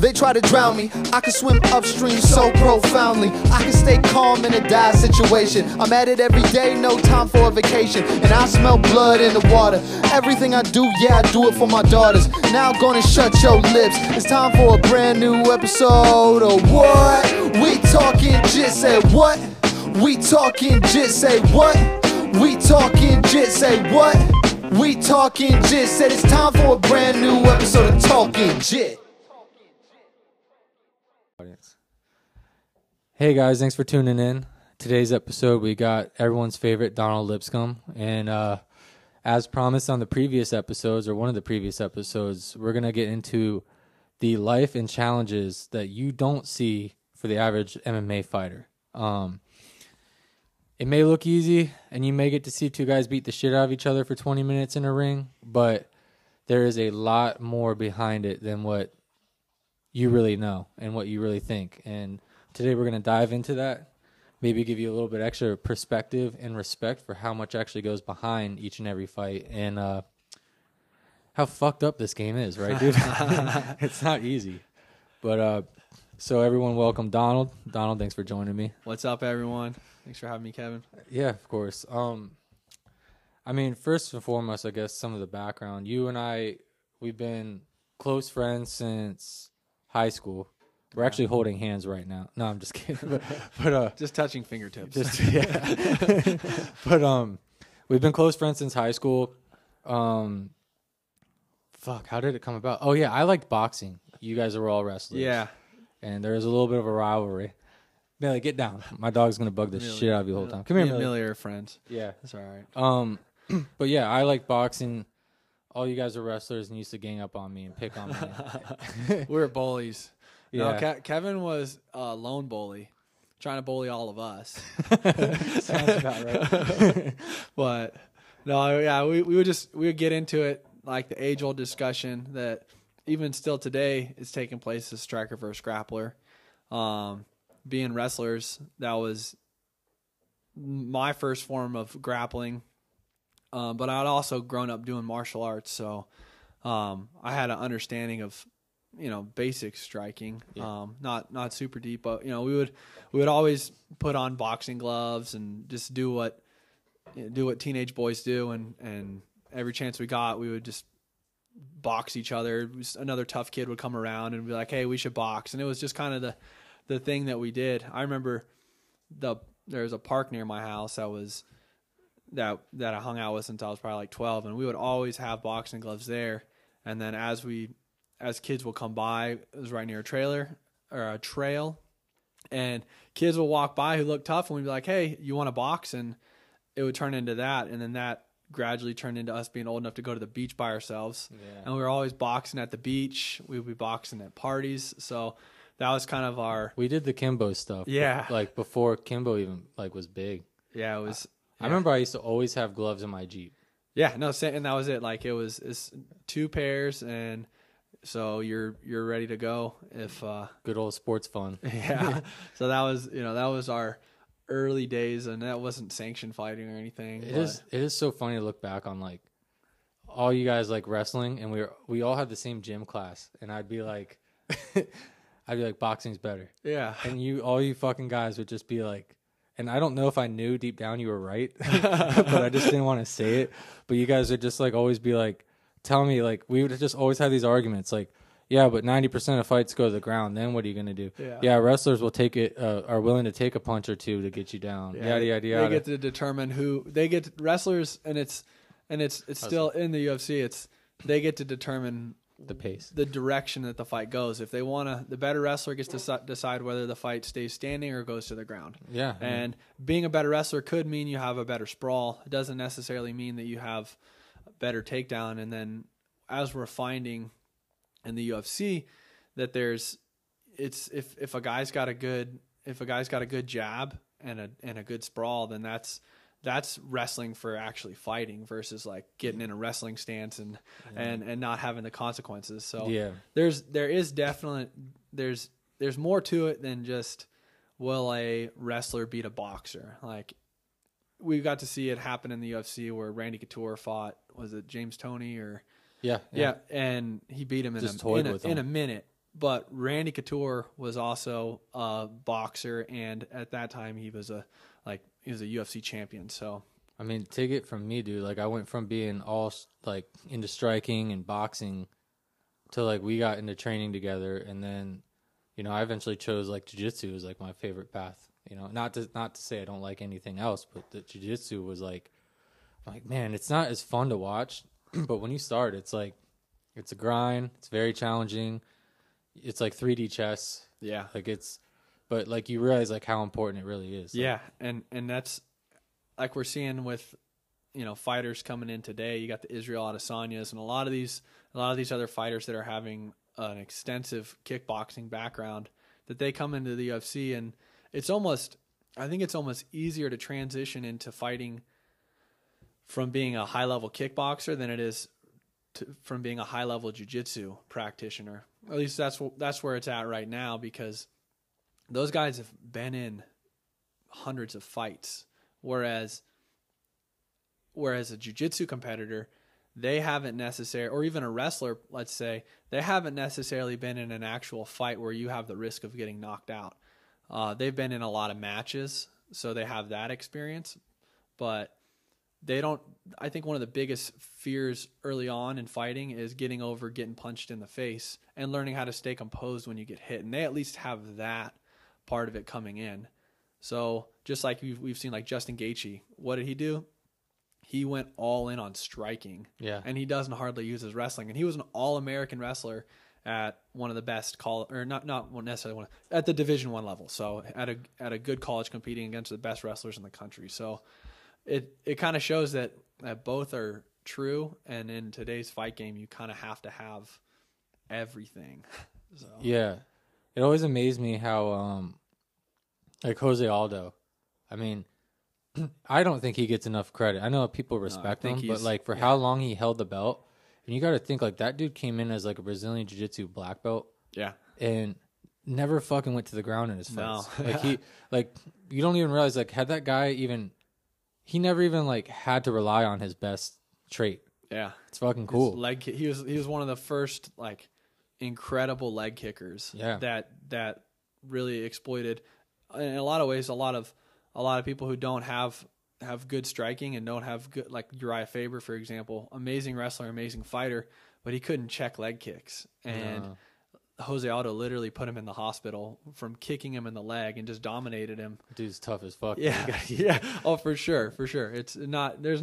They try to drown me, I can swim upstream so profoundly. I can stay calm in a dire situation. I'm at it every day, no time for a vacation. And I smell blood in the water. Everything I do, yeah, I do it for my daughters. Now I'm gonna shut your lips. It's time for a brand new episode of What? We Talking Just Say What? We Talking Just Say What? We Talking Just Say What? We Talking Just Said. It's time for a brand new episode of Talking Jit. Hey guys, thanks for tuning in. Today's episode, we got everyone's favorite Donald Lipscomb, and as promised on the previous episodes, or one of the previous episodes, we're gonna get into the life and challenges that you don't see for the average MMA fighter. It may look easy, and you may get to see two guys beat the shit out of each other for 20 minutes in a ring, but there is a lot more behind it than what you really know and what you really think. And today we're going to dive into that, maybe give you a little bit extra perspective and respect for how much actually goes behind each and every fight, and how fucked up this game is, right, dude? It's not easy. But so everyone, welcome Donald. Donald, thanks for joining me. What's up, everyone? Thanks for having me, Kevin. Yeah, of course. I mean, first and foremost, I guess some of the background. You and I, we've been close friends since high school. We're actually holding hands right now. No, I'm just kidding. But just touching fingertips. Yeah. But we've been close friends since high school. Fuck, how did it come about? Oh yeah, I liked boxing. You guys were all wrestlers. Yeah. And there was a little bit of a rivalry. Millie, get down. My dog's going to bug the shit out of you the whole time. Come here, Millie. Millie are friends. Yeah. That's all right. But yeah, I like boxing. All you guys are wrestlers and used to gang up on me and pick on me. We were bullies. Yeah. No, Kevin was a lone bully, trying to bully all of us. Sounds about right. But, no, yeah, we would get into it, like the age-old discussion that even still today is taking place as striker versus grappler. Being wrestlers, that was my first form of grappling, but I'd also grown up doing martial arts, so I had an understanding of, you know, basic striking. Yeah. Not super deep, but you know, we would always put on boxing gloves and just do what teenage boys do, and every chance we got, we would just box each other. Another tough kid would come around and be like, "Hey, we should box," and it was just kind of the thing that we did. I remember there was a park near my house that I hung out with since I was probably like 12, and we would always have boxing gloves there. And then as kids will come by, it was right near a trail, and kids will walk by who look tough, and we'd be like, "Hey, you want to box?" And it would turn into that, and then that gradually turned into us being old enough to go to the beach by ourselves. Yeah. And we were always boxing at the beach. We'd be boxing at parties, so. That was kind of our... We did the Kimbo stuff. Yeah. Like, before Kimbo even, like, was big. Yeah, it was... I remember I used to always have gloves in my Jeep. Yeah, no, and that was it. Like, it's two pairs, and so you're ready to go if... Good old sports fun. Yeah. So that was, you know, that was our early days, and that wasn't sanctioned fighting or anything. It is so funny to look back on, like, all you guys like wrestling, and we all had the same gym class, and I'd be like, boxing's better. Yeah. And all you fucking guys would just be like, and I don't know if I knew deep down you were right, but I just didn't want to say it. But you guys would just like always be like, tell me, like, we would just always have these arguments like, yeah, but 90% of fights go to the ground. Then what are you going to do? Yeah. Yeah, wrestlers will take it, are willing to take a punch or two to get you down. Yeah, yada, yada, yada. They get to determine who they get to, wrestlers, and it's still in the UFC. They get to determine the pace, the direction that the fight goes. If they want to, the better wrestler gets to decide whether the fight stays standing or goes to the ground. Yeah. And being a better wrestler could mean you have a better sprawl. It doesn't necessarily mean that you have a better takedown. And then as we're finding in the UFC that if a guy's got a good jab and a good sprawl, then that's wrestling for actually fighting versus like getting in a wrestling stance and not having the consequences. So yeah, there's more to it than just, will a wrestler beat a boxer? Like, we got to see it happen in the UFC where Randy Couture fought, was it James Toney or? Yeah. And he beat him in a minute. But Randy Couture was also a boxer, and at that time he was a UFC champion. So I mean, take it from me, dude. Like, I went from being all like into striking and boxing to like we got into training together, and then I eventually chose like jiu-jitsu was like my favorite path. Not to say I don't like anything else, but the jiu-jitsu was like, man, it's not as fun to watch, but when you start, it's like it's a grind. It's very challenging. It's like 3D chess. Yeah. But like you realize like how important it really is. Like, yeah. And that's like we're seeing with, fighters coming in today. You got the Israel Adesanyas and a lot of these other fighters that are having an extensive kickboxing background, that they come into the UFC, and I think it's almost easier to transition into fighting from being a high level kickboxer than it is from being a high level jiu-jitsu practitioner. At least that's where it's at right now, because those guys have been in hundreds of fights, whereas a jiu-jitsu competitor, they haven't necessarily, or even a wrestler, let's say, they haven't necessarily been in an actual fight where you have the risk of getting knocked out. They've been in a lot of matches, so they have that experience, but they don't. I think one of the biggest fears early on in fighting is getting punched in the face and learning how to stay composed when you get hit. And they at least have that part of it coming in. So just like we've seen, like Justin Gaethje, what did he do? He went all in on striking. Yeah. And he doesn't hardly use his wrestling. And he was an All-American wrestler at one of the best at the Division I level. So at a good college, competing against the best wrestlers in the country. So it kind of shows that both are true, and in today's fight game, you kind of have to have everything. So. Yeah, it always amazed me how like Jose Aldo. I mean, I don't think he gets enough credit. I know people respect him, but like for how long he held the belt, and you got to think like that dude came in as like a Brazilian Jiu-Jitsu black belt. Yeah, and never fucking went to the ground in his fights. No. Like you don't even realize like had that guy even. He never even like had to rely on his best trait. Yeah, it's fucking cool. Like he was one of the first like incredible leg kickers. Yeah. That really exploited in a lot of ways a lot of people who don't have good striking and don't have good, like Uriah Faber, for example, amazing wrestler, amazing fighter, but he couldn't check leg kicks, and Jose Aldo literally put him in the hospital from kicking him in the leg and just dominated him. Dude's tough as fuck. Yeah, yeah. Oh, for sure, for sure. It's not. There's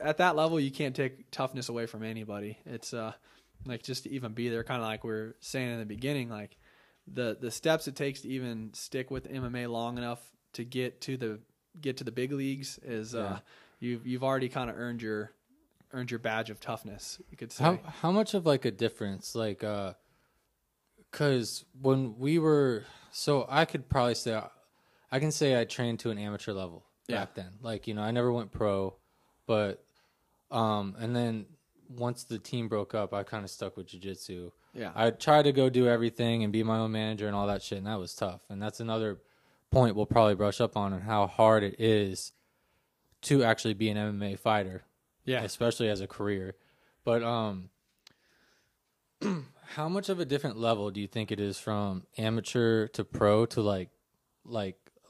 at that level, you can't take toughness away from anybody. It's like just to even be there, kind of like we were saying in the beginning, like the steps it takes to even stick with MMA long enough to get to the big leagues is you've already kind of earned your badge of toughness. You could say how much of like a difference like. Because when we were, so I could probably say, I can say I trained to an amateur level back then. Like, I never went pro, but, and then once the team broke up, I kind of stuck with jiu-jitsu. Yeah. I tried to go do everything and be my own manager and all that shit, and that was tough. And that's another point we'll probably brush up on how hard it is to actually be an MMA fighter. Yeah. Especially as a career. But, how much of a different level do you think it is from amateur to pro to like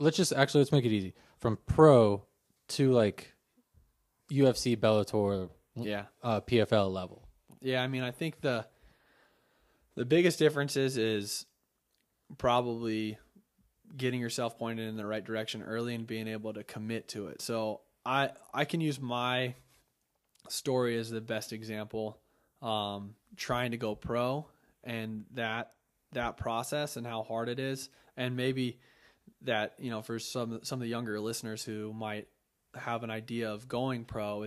let's make it easy, from pro to like UFC, Bellator, PFL level? Yeah, I mean, I think the biggest difference is probably getting yourself pointed in the right direction early and being able to commit to it. So I can use my story as the best example. Trying to go pro and that process and how hard it is, and maybe that for some of the younger listeners who might have an idea of going pro,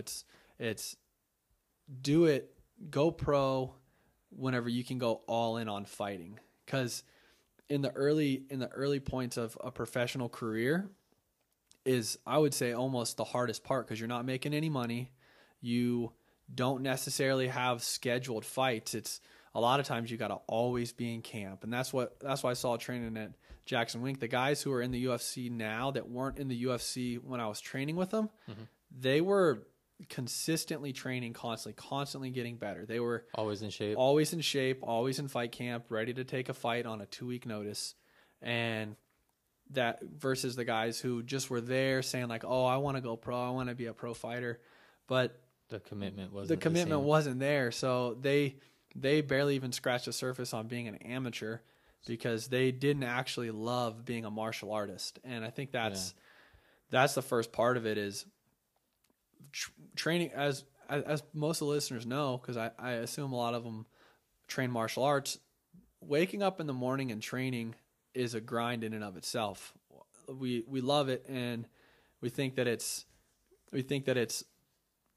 go pro whenever you can go all in on fighting, because in the early points of a professional career is, I would say, almost the hardest part, because you're not making any money, you don't necessarily have scheduled fights. It's a lot of times you got to always be in camp, and that's why I saw training at Jackson Wink. The guys who are in the UFC now that weren't in the UFC when I was training with them, they were consistently training, constantly getting better. They were always in shape, always in fight camp, ready to take a fight on a 2-week notice. And that versus the guys who just were there saying like, oh, I want to go pro, I want to be a pro fighter, but the commitment wasn't there. So they barely even scratched the surface on being an amateur because they didn't actually love being a martial artist. And I think that's the first part of it is training. As most of the listeners know, because I assume a lot of them train martial arts, waking up in the morning and training is a grind in and of itself. We love it, and we think that it's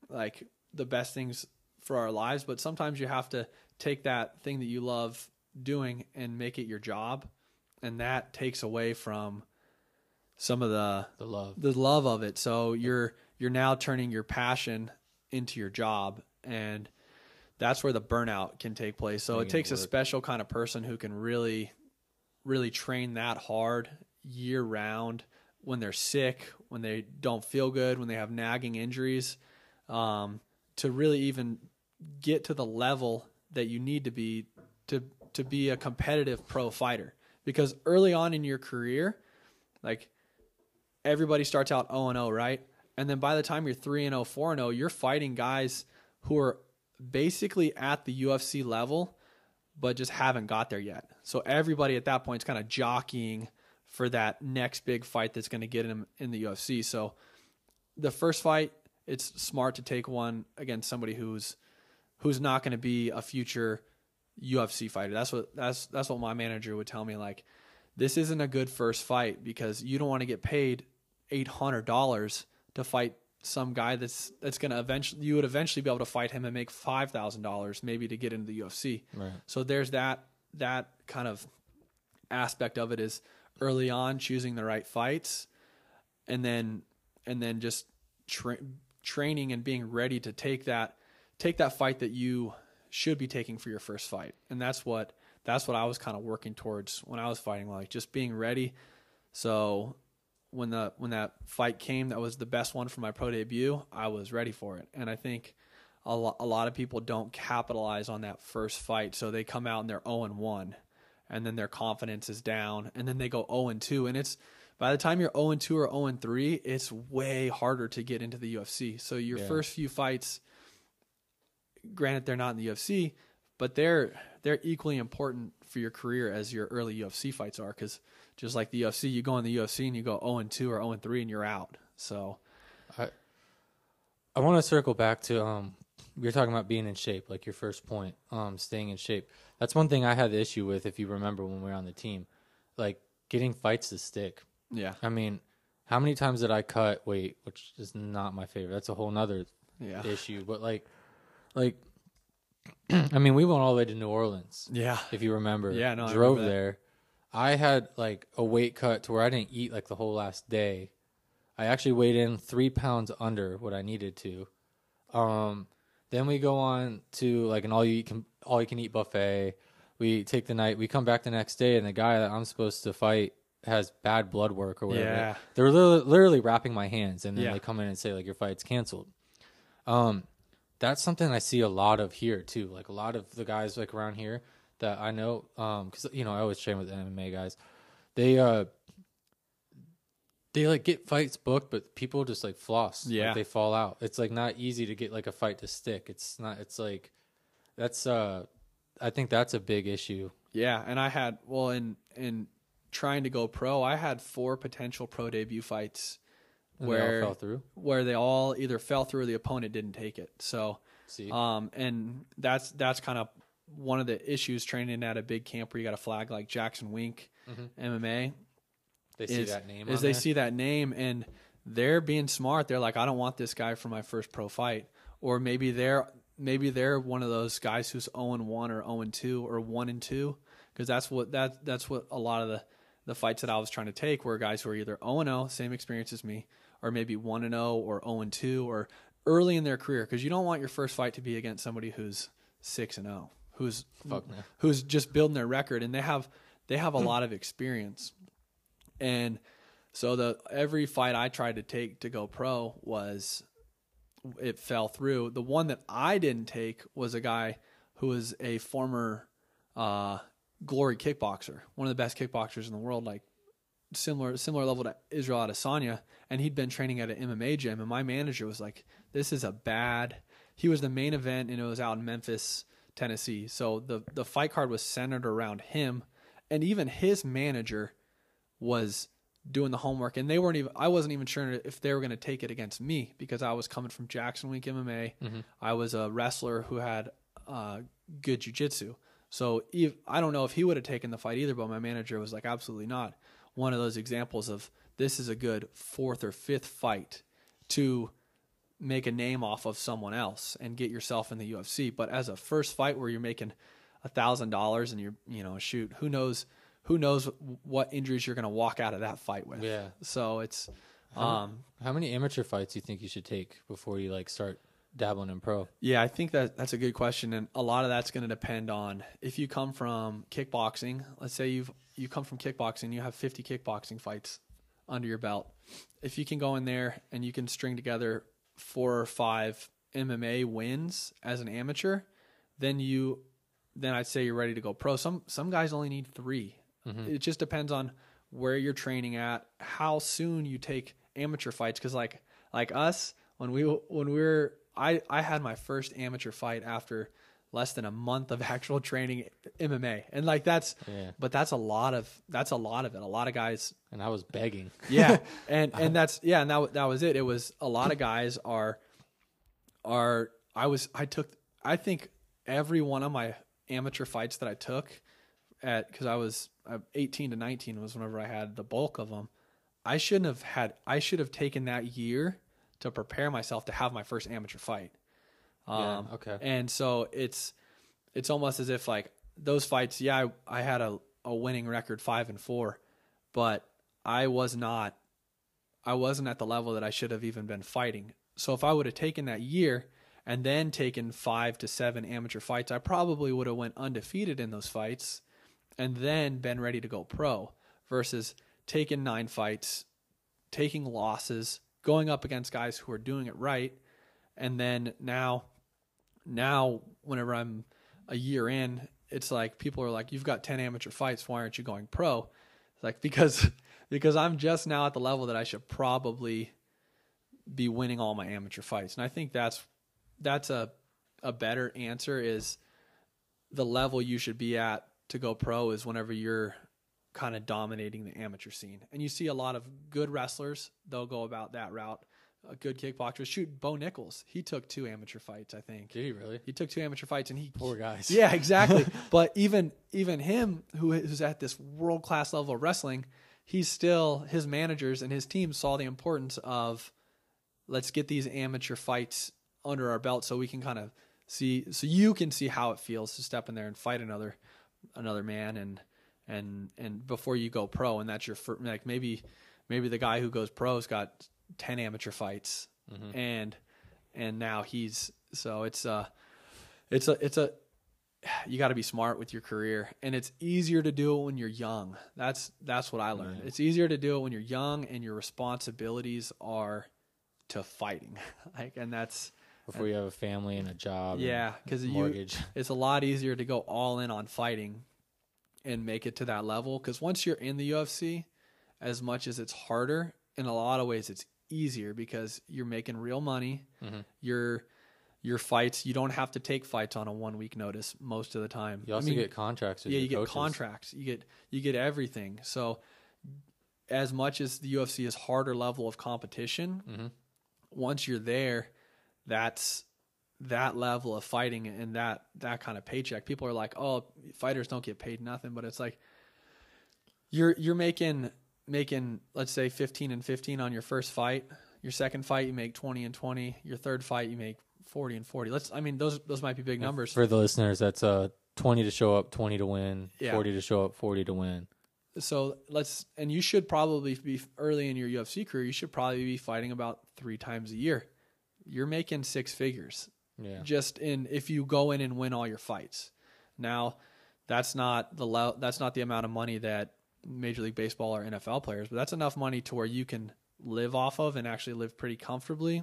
like the best things for our lives, but sometimes you have to take that thing that you love doing and make it your job, and that takes away from some of the love of it. So you're now turning your passion into your job, and that's where the burnout can take place. So it takes a special kind of person who can really train that hard year round when they're sick, when they don't feel good, when they have nagging injuries, to really even get to the level that you need to be to be a competitive pro fighter. Because early on in your career, like, everybody starts out 0-0, right? And then by the time you're 3-0, 4-0, you're fighting guys who are basically at the UFC level but just haven't got there yet. So everybody at that point is kind of jockeying for that next big fight that's going to get him in the UFC. So the first fight, it's smart to take one against somebody who's not going to be a future UFC fighter. That's what my manager would tell me. Like, this isn't a good first fight because you don't want to get paid $800 to fight some guy that's going to eventually be able to fight him and make $5,000 maybe to get into the UFC. Right. So there's that kind of aspect of it is early on choosing the right fights, and then just training and being ready to take that fight that you should be taking for your first fight. And that's what I was kind of working towards when I was fighting, like just being ready. So when that fight came, that was the best one for my pro debut. I was ready for it. And I think a lot of people don't capitalize on that first fight. So they come out and they're 0-1, and then their confidence is down, and then they go 0-2. And it's, by the time you're 0-2 or 0-3, it's way harder to get into the UFC. So your first few fights, granted they're not in the UFC, but they're equally important for your career as your early UFC fights are, because just like the UFC, you go in the UFC and you go 0-2 or 0-3 and you're out. So I want to circle back to you're talking about being in shape, like your first point, staying in shape. That's one thing I had the issue with, if you remember when we were on the team, like getting fights to stick. Yeah. I mean, how many times did I cut weight, which is not my favorite. That's a whole nother issue. But like I mean, we went all the way to New Orleans. Yeah. If you remember. Yeah, no, drove there. I had like a weight cut to where I didn't eat like the whole last day. I actually weighed in 3 pounds under what I needed to. Then we go on to like an all you can eat buffet. We take the night, we come back the next day, and the guy that I'm supposed to fight has bad blood work or whatever. Yeah. They're literally wrapping my hands, and then they come in and say like, your fight's canceled. That's something I see a lot of here too. Like a lot of the guys like around here that I know, because you know I always train with MMA guys. They like get fights booked, but people just like floss. Yeah, like, they fall out. It's like not easy to get like a fight to stick. It's not. It's like that's. I think that's a big issue. Yeah, and I had in trying to go pro, I had 4 potential pro debut fights. Where they all fell through? Where they all either fell through or the opponent didn't take it. So, and that's kind of one of the issues training at a big camp where you got a flag like Jackson Wink MMA. They see that name, and they're being smart. They're like, I don't want this guy for my first pro fight. Or maybe they're one of those guys who's 0-1 or 0-2 or 1-2, because that's what a lot of the fights that I was trying to take were guys who are either 0-0, same experience as me, or maybe 1-0 or 0-2 or early in their career, because you don't want your first fight to be against somebody who's 6-0, who's just building their record, and they have a lot of experience. And so every fight I tried to take to go pro was it fell through. The one that I didn't take was a guy who was a former Glory kickboxer, one of the best kickboxers in the world, like similar level to Israel Adesanya, and he'd been training at an MMA gym, and my manager was like, this is a bad... He was the main event, and it was out in Memphis, Tennessee, so the fight card was centered around him, and even his manager was doing the homework, and they weren't even... I wasn't even sure if they were going to take it against me, because I was coming from Jackson Wink MMA. Mm-hmm. I was a wrestler who had good jiu-jitsu, so I don't know if he would have taken the fight either, but my manager was like, absolutely not. One of those examples of this is a good fourth or fifth fight to make a name off of someone else and get yourself in the UFC. But as a first fight where you're making $1,000 and you're, shoot, who knows what injuries you're going to walk out of that fight with. Yeah. So it's, how many amateur fights do you think you should take before you start dabbling in pro? Yeah, I think that's a good question. And a lot of that's going to depend on if you come from kickboxing. Let's say you come from kickboxing, you have 50 kickboxing fights under your belt. If you can go in there and you can string together 4 or 5 MMA wins as an amateur, then I'd say you're ready to go pro. Some guys only need 3. Mm-hmm. It just depends on where you're training at, how soon you take amateur fights. Cause like us, I had my first amateur fight after less than a month of actual training MMA. And but that's a lot of it. A lot of guys. And I was begging. Yeah. And that was it. It was a lot of guys I think every one of my amateur fights that I took cause I was 18 to 19 was whenever I had the bulk of them. I should have taken that year to prepare myself to have my first amateur fight. Okay. And so it's almost as if those fights, I had a winning record 5-4, but I wasn't at the level that I should have even been fighting. So if I would have taken that year and then taken 5 to 7 amateur fights, I probably would have went undefeated in those fights and then been ready to go pro, versus taking 9 fights, taking losses, going up against guys who are doing it right. And then now whenever I'm a year in, it's like people are like, you've got 10 amateur fights, why aren't you going pro? It's like, because I'm just now at the level that I should probably be winning all my amateur fights. And I think that's a better answer, is the level you should be at to go pro is whenever you're kind of dominating the amateur scene. And you see a lot of good wrestlers, they'll go about that route. A good kickboxer. Shoot, Bo Nichols. He took 2 amateur fights, I think. Did he really? He took 2 amateur fights, and he... Poor guys. Yeah, exactly. But even him, who's at this world-class level of wrestling, he's still... His managers and his team saw the importance of, let's get these amateur fights under our belt so we can kind of see... So you can see how it feels to step in there and fight another man and before you go pro. And that's your... Maybe the guy who goes pro's got 10 amateur fights. Mm-hmm. and now he's... So it's you got to be smart with your career, and it's easier to do it when you're young. That's what I learned. Yeah. It's easier to do it when you're young and your responsibilities are to fighting. Before you have a family and a job. Yeah. Cause it's a lot easier to go all in on fighting and make it to that level. Cause once you're in the UFC, as much as it's harder, in a lot of ways it's easier because you're making real money. Mm-hmm. Your fights, you don't have to take fights on a 1-week notice most of the time. You also get contracts. Yeah, you get contracts. You get everything. So as much as the UFC is harder level of competition, mm-hmm. once you're there, that's that level of fighting and that kind of paycheck. People are like, "Oh, fighters don't get paid nothing," but it's like you're making, let's say, 15 and 15 on your first fight. Your second fight, you make 20 and 20. Your third fight, you make 40 and 40. Those might be big numbers. For the listeners, that's 20 to show up, 20 to win, 40 to show up, 40 to win. So and you should probably be, early in your UFC career, you should probably be fighting about 3 times a year. You're making 6 figures. Yeah. Just if you go in and win all your fights. Now, that's not the amount of money that Major League Baseball or NFL players, but that's enough money to where you can live off of and actually live pretty comfortably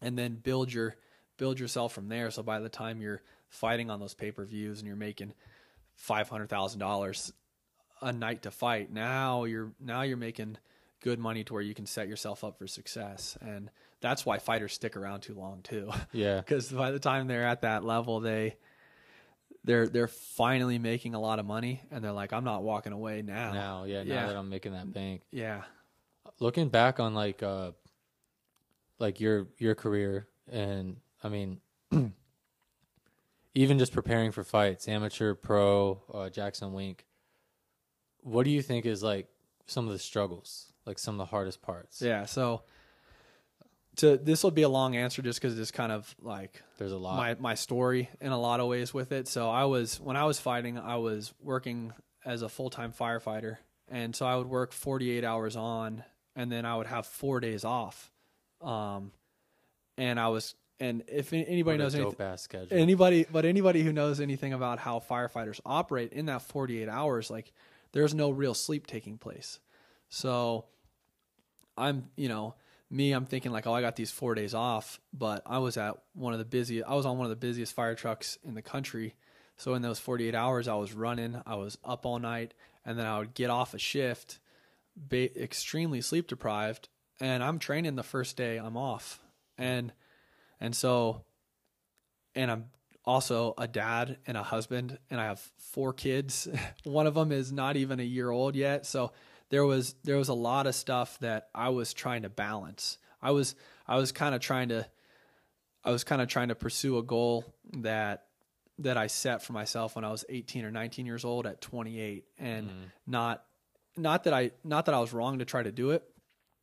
and then build yourself from there. So by the time you're fighting on those pay-per-views and you're making $500,000 a night to fight, now you're making good money to where you can set yourself up for success. And that's why fighters stick around too long too. Yeah. Because by the time they're at that level, they're finally making a lot of money, and they're like, I'm not walking away now. Now that I'm making that bank. Yeah. Looking back on like your career, and I mean, even just preparing for fights, amateur, pro, Jackson Wink, what do you think is like some of the struggles, like some of the hardest parts? Yeah. So this will be a long answer just because it's kind of like there's a lot, my story in a lot of ways with it. So when I was fighting, I was working as a full-time firefighter. And so I would work 48 hours on, and then I would have 4 days off. And if anybody knows anybody who knows anything about how firefighters operate in that 48 hours, like there's no real sleep taking place. So I'm thinking like, oh, I got these 4 days off, but I was on one of the busiest fire trucks in the country. So in those 48 hours I was running, I was up all night, and then I would get off a shift, extremely sleep deprived, and I'm training the first day I'm off. And I'm also a dad and a husband, and I have four kids. One of them is not even a year old yet. So there was a lot of stuff that I was trying to balance. I was kind of trying to pursue a goal that I set for myself when I was 18 or 19 years old at 28, and not that I was wrong to try to do it,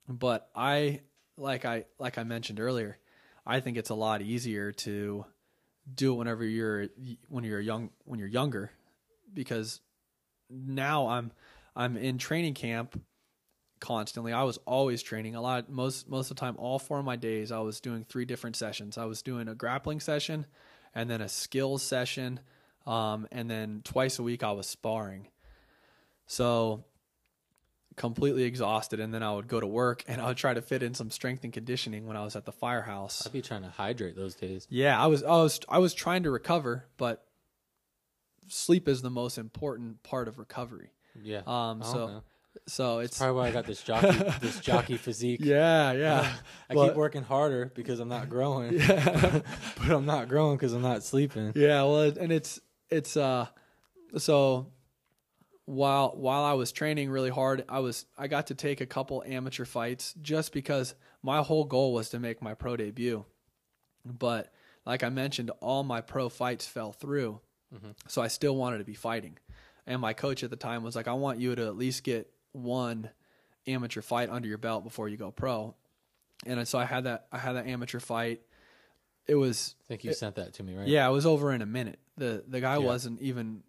but I mentioned earlier, I think it's a lot easier to do it when you're younger, because now I'm in training camp constantly. I was always training a lot. Most of the time, all four of my days, I was doing three different sessions. I was doing a grappling session, and then a skills session, and then twice a week I was sparring. So completely exhausted, and then I would go to work and I would try to fit in some strength and conditioning when I was at the firehouse. I'd be trying to hydrate those days. Yeah, I was trying to recover, but sleep is the most important part of recovery. Yeah. So it's probably why I got this jockey physique. Yeah. I keep working harder because I'm not growing. Yeah. But I'm not growing because I'm not sleeping. Yeah, well, and so while I was training really hard, I got to take a couple amateur fights just because my whole goal was to make my pro debut. But like I mentioned, all my pro fights fell through. Mm-hmm. So I still wanted to be fighting. And my coach at the time was like, I want you to at least get one amateur fight under your belt before you go pro. And so I had that amateur fight. I think you sent that to me, right? Yeah, it was over in a minute. The guy wasn't even,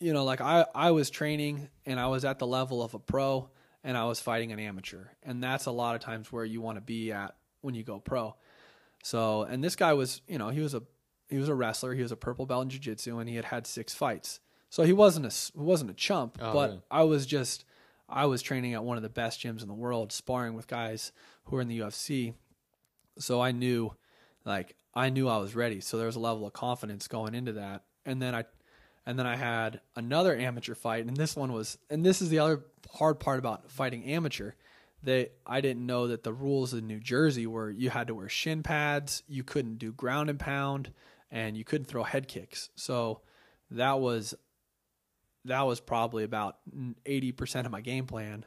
like I was training and I was at the level of a pro and I was fighting an amateur. And that's a lot of times where you want to be at when you go pro. So, and this guy was, he was a wrestler. He was a purple belt in jiu-jitsu, and he had six fights. So he wasn't a chump, but yeah. I was training at one of the best gyms in the world, sparring with guys who were in the UFC. So I knew I was ready. So there was a level of confidence going into that. And then I had another amateur fight, and this is the other hard part about fighting amateur. I didn't know that the rules in New Jersey were you had to wear shin pads, you couldn't do ground and pound, and you couldn't throw head kicks. So that was probably about 80% of my game plan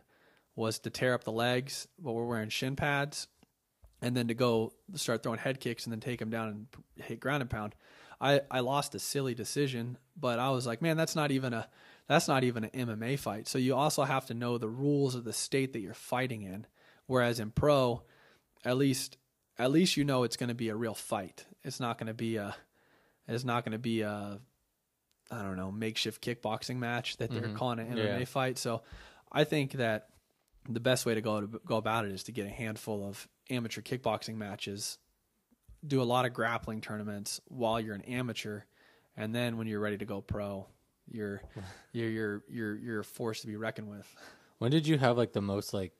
was to tear up the legs, but we're wearing shin pads, and then to go start throwing head kicks and then take them down and hit ground and pound. I lost a silly decision, but I was like, man, that's not even an MMA fight. So you also have to know the rules of the state that you're fighting in. Whereas in pro, at least it's going to be a real fight. It's not going to be a I don't know, makeshift kickboxing match that they're calling an MMA fight. So I think that the best way to go about it is to get a handful of amateur kickboxing matches, do a lot of grappling tournaments while you're an amateur, and then when you're ready to go pro, you're a force to be reckoned with. When did you have like the most like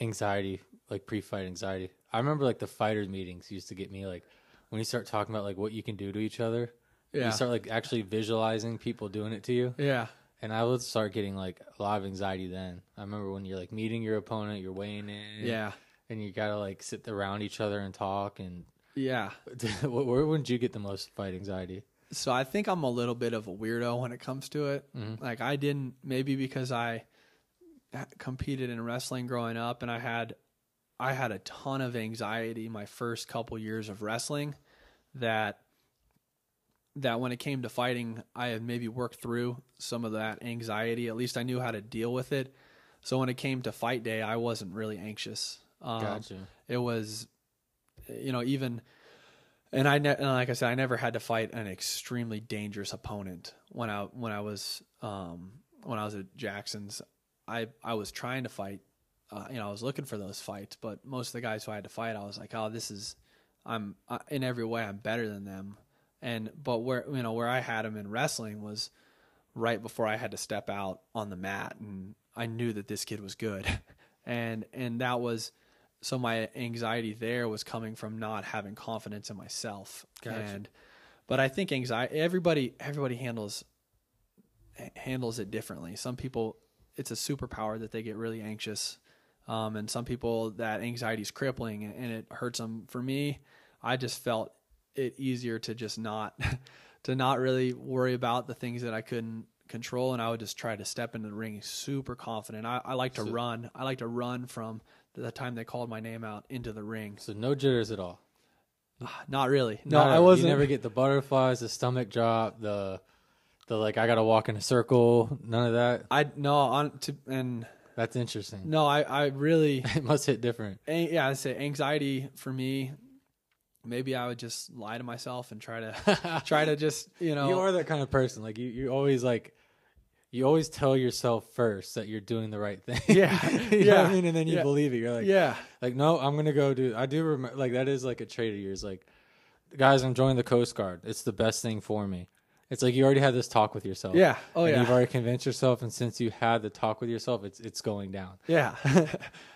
anxiety, like pre-fight anxiety. I remember like the fighters meetings used to get me like when you start talking about like what you can do to each other. Yeah. You start like actually visualizing people doing it to you. Yeah. And I would start getting like a lot of anxiety then. I remember when you're like meeting your opponent, you're weighing in. Yeah. And you gotta like sit around each other and talk and. Yeah. Where would you get the most fight anxiety? So I think I'm a little bit of a weirdo when it comes to it. Mm-hmm. Like I didn't, maybe because I competed in wrestling growing up and I had a ton of anxiety my first couple years of wrestling that when it came to fighting, I had maybe worked through some of that anxiety. At least I knew how to deal with it. So when it came to fight day, I wasn't really anxious. Gotcha. It was, you know, even... And like I said, I never had to fight an extremely dangerous opponent when I was at Jackson's. I was trying to fight, I was looking for those fights, but most of the guys who I had to fight, I was like, oh, in every way I'm better than them. But where I had him in wrestling was right before I had to step out on the mat, and I knew that this kid was good, and that was. So my anxiety there was coming from not having confidence in myself. Gotcha. But I think anxiety, everybody handles it differently. Some people, it's a superpower that they get really anxious. And some people that anxiety is crippling and it hurts them. For me, I just felt it easier to just not really worry about the things that I couldn't control. And I would just try to step into the ring super confident. I like to run. I like to run from the time they called my name out into the ring. So no jitters at all? Not really. No, I wasn't. You never get the butterflies, the stomach drop, the like I got to walk in a circle, none of that? That's interesting. No, I really... It must hit different. Yeah, I'd say anxiety for me, maybe I would just lie to myself and try to just, you know... You are that kind of person. Like, you always like... You always tell yourself first that you're doing the right thing. Yeah. you know what I mean? And then you believe it. You're like, no, I'm going to go do, I do remember, like, that is like a trait of yours. Like, guys, I'm joining the Coast Guard. It's the best thing for me. It's like, you already had this talk with yourself. Yeah. Oh and yeah. You've already convinced yourself. And since you had the talk with yourself, it's going down. Yeah.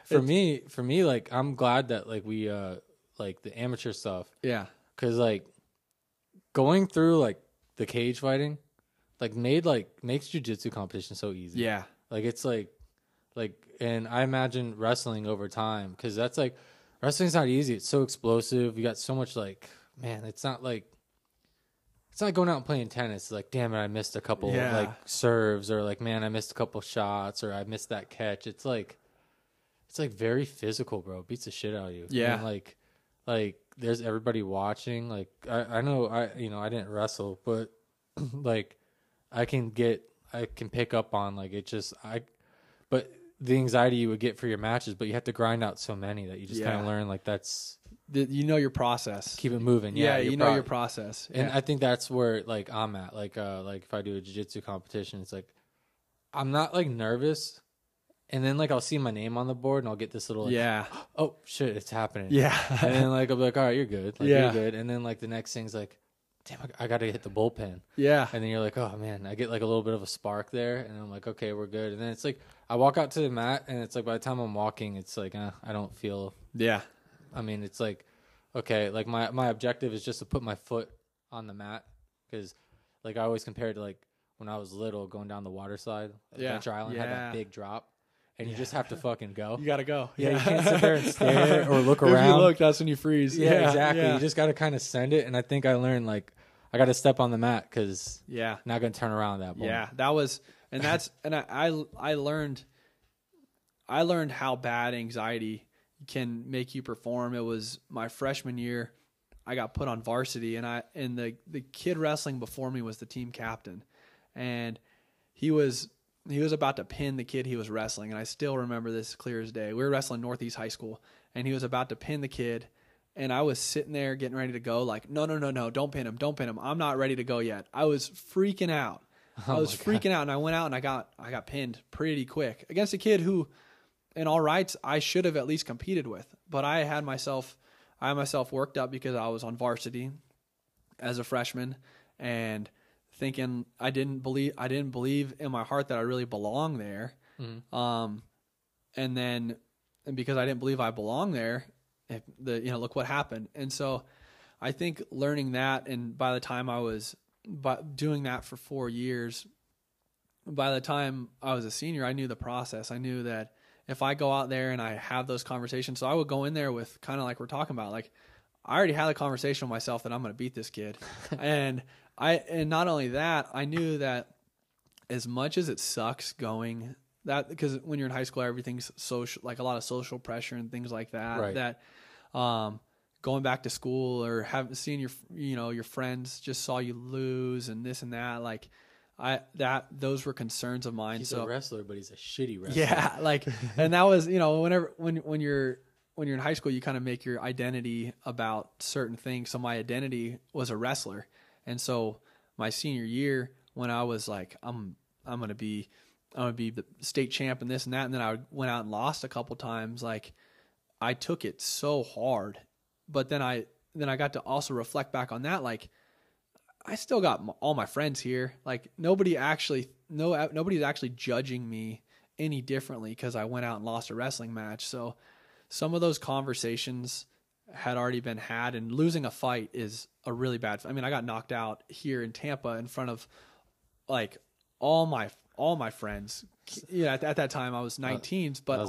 for me, like, I'm glad that like we, like the amateur stuff. Yeah. Cause like going through like the cage fighting, like makes jiu-jitsu competition so easy. Yeah. Like it's like and I imagine wrestling over time, because that's like wrestling's not easy. It's so explosive. You got so much like, man, it's not going out and playing tennis. It's like, damn it, I missed a couple like serves, or like, man, I missed a couple shots, or I missed that catch. It's like very physical, bro. It beats the shit out of you. Yeah. And like there's everybody watching. Like I know I didn't wrestle, but like I can pick up on like it just but the anxiety you would get for your matches, but you have to grind out so many that you just kind of learn like that's you know your process. Keep it moving. Yeah, you know your process. And I think that's where like I'm at. Like if I do a jiu-jitsu competition, it's like I'm not like nervous, and then like I'll see my name on the board and I'll get this little like, oh shit, it's happening. Yeah. And then like I'll be like, all right, you're good. Like, you're good. And then like the next thing's like, damn, I got to hit the bullpen. Yeah. And then you're like, oh, man, I get like a little bit of a spark there. And I'm like, okay, we're good. And then it's like I walk out to the mat, and it's like by the time I'm walking, it's like I don't feel. Yeah. I mean, it's like, okay, like my objective is just to put my foot on the mat, because like I always compare it to like when I was little going down the water slide. Adventure Island had that big drop. And you just have to fucking go. You got to go. Yeah, you can't sit there and stare or look around. If you look, that's when you freeze. Yeah, exactly. Yeah. You just got to kind of send it. And I think I learned, like, I got to step on the mat because not going to turn around that ball. Yeah, that was – and that's – and I learned how bad anxiety can make you perform. It was my freshman year. I got put on varsity, and the kid wrestling before me was the team captain. And he was about to pin the kid he was wrestling, and I still remember this clear as day. We were wrestling Northeast High School, and he was about to pin the kid, and I was sitting there getting ready to go like, no, don't pin him. I'm not ready to go yet. I was freaking out. Oh, I was freaking out, and I went out, and I got pinned pretty quick against a kid who, in all rights, I should have at least competed with, but I had myself worked up because I was on varsity as a freshman, and thinking I didn't believe in my heart that I really belong there. Mm-hmm. And then and because I didn't believe I belonged there, look what happened. And so I think learning that, and by the time I was doing that for 4 years, by the time I was a senior, I knew the process. I knew that if I go out there and I have those conversations, so I would go in there with kind of like we're talking about, like I already had a conversation with myself that I'm going to beat this kid. And not only that, I knew that as much as it sucks going that, because when you're in high school, everything's social, like a lot of social pressure and things like that, right. That going back to school or having seen your friends just saw you lose and this and that, like those were concerns of mine. He's a wrestler, but he's a shitty wrestler. Yeah. Like, and that was, when you're in high school, you kind of make your identity about certain things. So my identity was a wrestler. And so my senior year, when I was like, I'm going to be the state champ and this and that. And then I went out and lost a couple times. Like I took it so hard, but then I got to also reflect back on that. Like I still got all my friends here. Like nobody's actually judging me any differently 'cause I went out and lost a wrestling match. So some of those conversations had already been had, and losing a fight is a really bad, I mean, I got knocked out here in Tampa in front of like all my friends. Yeah. At that time I was 19, but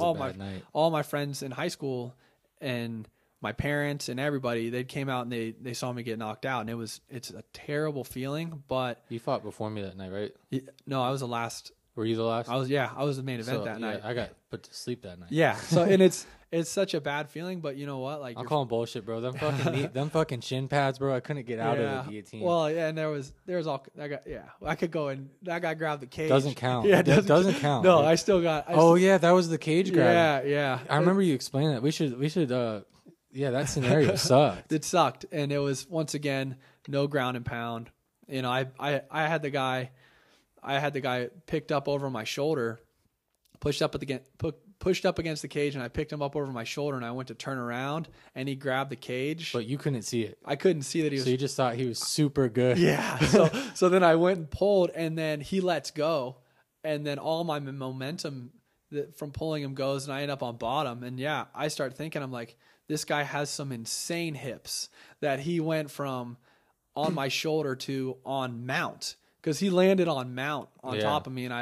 all my friends in high school and my parents and everybody, they came out and they saw me get knocked out, and it's a terrible feeling. But you fought before me that night, right? Yeah, no, I was the last. Were you the last? I was the main event that night. I got put to sleep that night. Yeah. So and it's such a bad feeling, but you know what? Like I'm calling bullshit, bro. Them fucking them fucking shin pads, bro. I couldn't get out of the guillotine. Well, yeah, and there was all I got. Yeah, I could go and I got grabbed the cage. Doesn't count. Yeah, doesn't count. No, I still got. Yeah, that was the cage grab. Yeah, yeah. I remember you explaining that. We should. Yeah, that scenario sucked. It sucked, and it was once again no ground and pound. You know, I had the guy, picked up over my shoulder, pushed up against the cage, and I picked him up over my shoulder, and I went to turn around, and he grabbed the cage. But you couldn't see it. I couldn't see that he was. So you just thought he was super good. Yeah. So then I went and pulled, and then he lets go, and then all my momentum from pulling him goes, and I end up on bottom, and yeah, I start thinking, I'm like, this guy has some insane hips that he went from on my shoulder to on mount, because he landed on mount on top of me, and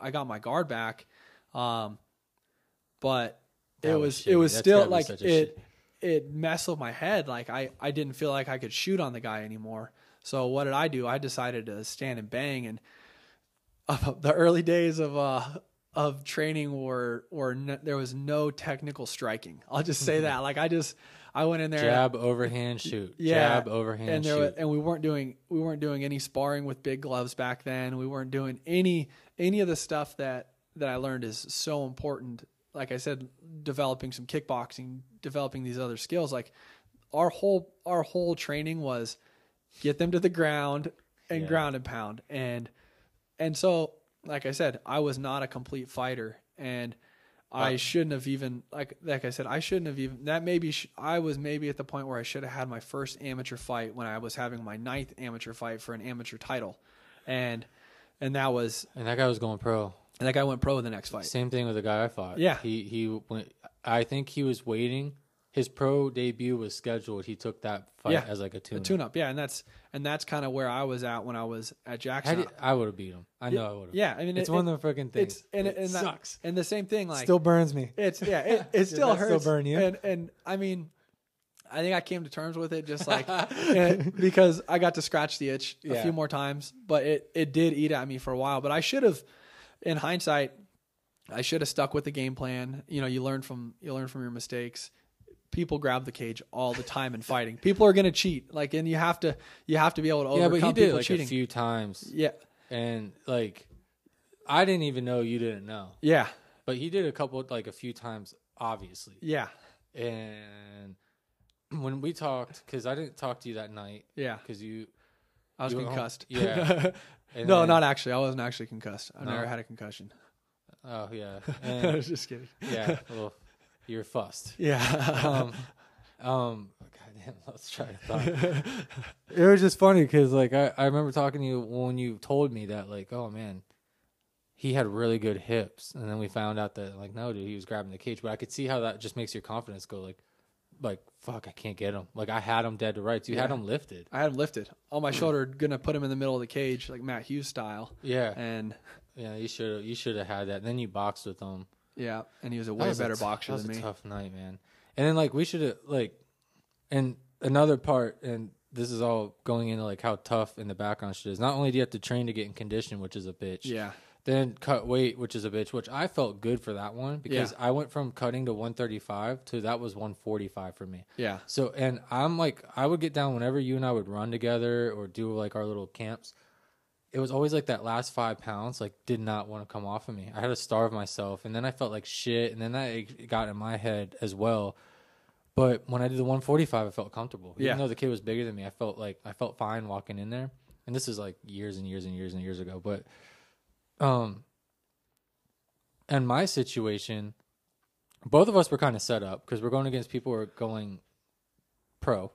I got my guard back, but it was still like it messed with my head. Like I didn't feel like I could shoot on the guy anymore. So what did I do? I decided to stand and bang, and the early days of training there was no technical striking. I'll just say that. Like I went in there, jab overhand shoot. Yeah, jab overhand and shoot. And we weren't doing any sparring with big gloves back then. We weren't doing any of the stuff that I learned is so important. Like I said, developing some kickboxing, developing these other skills. Like our whole training was get them to the ground and ground and pound. And so like I said, I was not a complete fighter, and I shouldn't have even, like I said, I shouldn't have even, that maybe, I was maybe at the point where I should have had my first amateur fight when I was having my 9th amateur fight for an amateur title. And that guy was going pro. And that guy went pro in the next fight. Same thing with the guy I fought. Yeah. He went, I think he was waiting. His pro debut was scheduled. He took that fight as like a tune-up. Yeah, and that's kind of where I was at when I was at Jackson. I would have beat him. I know I would have. Yeah, I mean, it's one of the freaking things. It sucks. And the same thing, like still burns me. It still hurts. Still burn you. And I mean, I think I came to terms with it, just like because I got to scratch the itch a few more times, but it did eat at me for a while. But I should have, in hindsight, I should have stuck with the game plan. You know, you learn from your mistakes. People grab the cage all the time in fighting. People are going to cheat, like, and you have to be able to overcome people cheating. Yeah, but he did like cheating a few times. Yeah, and like I didn't even know you didn't know. Yeah, but he did a few times, obviously. Yeah, and when we talked, because I didn't talk to you that night. Yeah, because I was concussed. Yeah, no, not actually. I wasn't actually concussed. I've never had a concussion. Oh yeah, I was just kidding. Yeah. Well, you're fussed. Yeah. Goddamn, let's try to thought. It was just funny because, like, I remember talking to you when you told me that, like, oh man, he had really good hips, and then we found out that, like, no, dude, he was grabbing the cage. But I could see how that just makes your confidence go, like fuck, I can't get him. Like, I had him dead to rights. You had him lifted. I had him lifted on my shoulder, gonna put him in the middle of the cage, like Matt Hughes style. Yeah, and yeah, you should have had that. And then you boxed with him. Yeah, and he was a way better boxer than me. That was a tough night, man. And then, like, we should have, like, and another part, and this is all going into, like, how tough in the background shit is. Not only do you have to train to get in condition, which is a bitch. Yeah. Then cut weight, which is a bitch, which I felt good for that one because I went from cutting to 135 to that was 145 for me. Yeah. So, and I'm like, I would get down whenever you and I would run together or do, like, our little camps. It was always like that last 5 pounds, like, did not want to come off of me. I had to starve myself, and then I felt like shit, and then that got in my head as well. But when I did the 145, I felt comfortable. Yeah. Even though the kid was bigger than me, I felt fine walking in there. And this is like years and years and years and years ago. But and my situation, both of us were kind of set up because we're going against people who are going pro,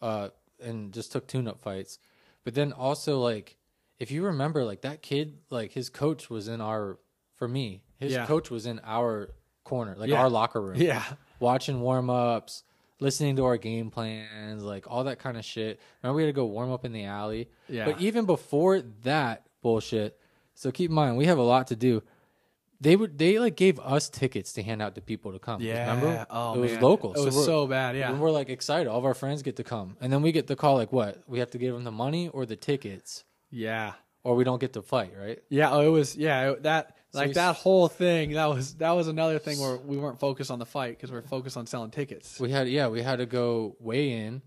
and just took tune-up fights. But then also, like, if you remember, like, that kid, like, his coach was in our, for me, his coach was in our corner, like, our locker room. Yeah. Watching warm-ups, listening to our game plans, like, all that kind of shit. Remember, we had to go warm up in the alley. Yeah. But even before that bullshit, so keep in mind, we have a lot to do. They like, gave us tickets to hand out to people to come. Yeah. Remember? Oh, it was local. It was so bad, yeah. We're, like, excited. All of our friends get to come. And then we get the call, like, what? We have to give them the money or the tickets. Yeah. Or we don't get to fight, right? Yeah, oh, it was, yeah, that, like, so that whole thing, that was another thing where we weren't focused on the fight because we were focused on selling tickets. We had to go weigh in,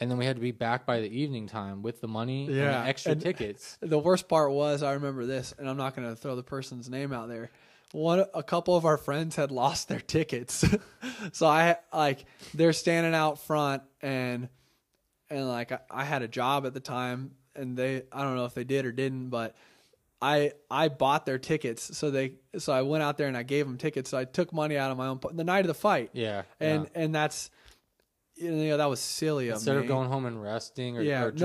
and then we had to be back by the evening time with the money and the extra tickets. The worst part was, I remember this, and I'm not going to throw the person's name out there. A couple of our friends had lost their tickets. So I, like, they're standing out front, and like, I had a job at the time. And they, I don't know if they did or didn't, but I bought their tickets. So I went out there and I gave them tickets. So I took money out of my own the night of the fight. Yeah. And that's, you know, that was silly of me. Instead of going home and resting or drinking.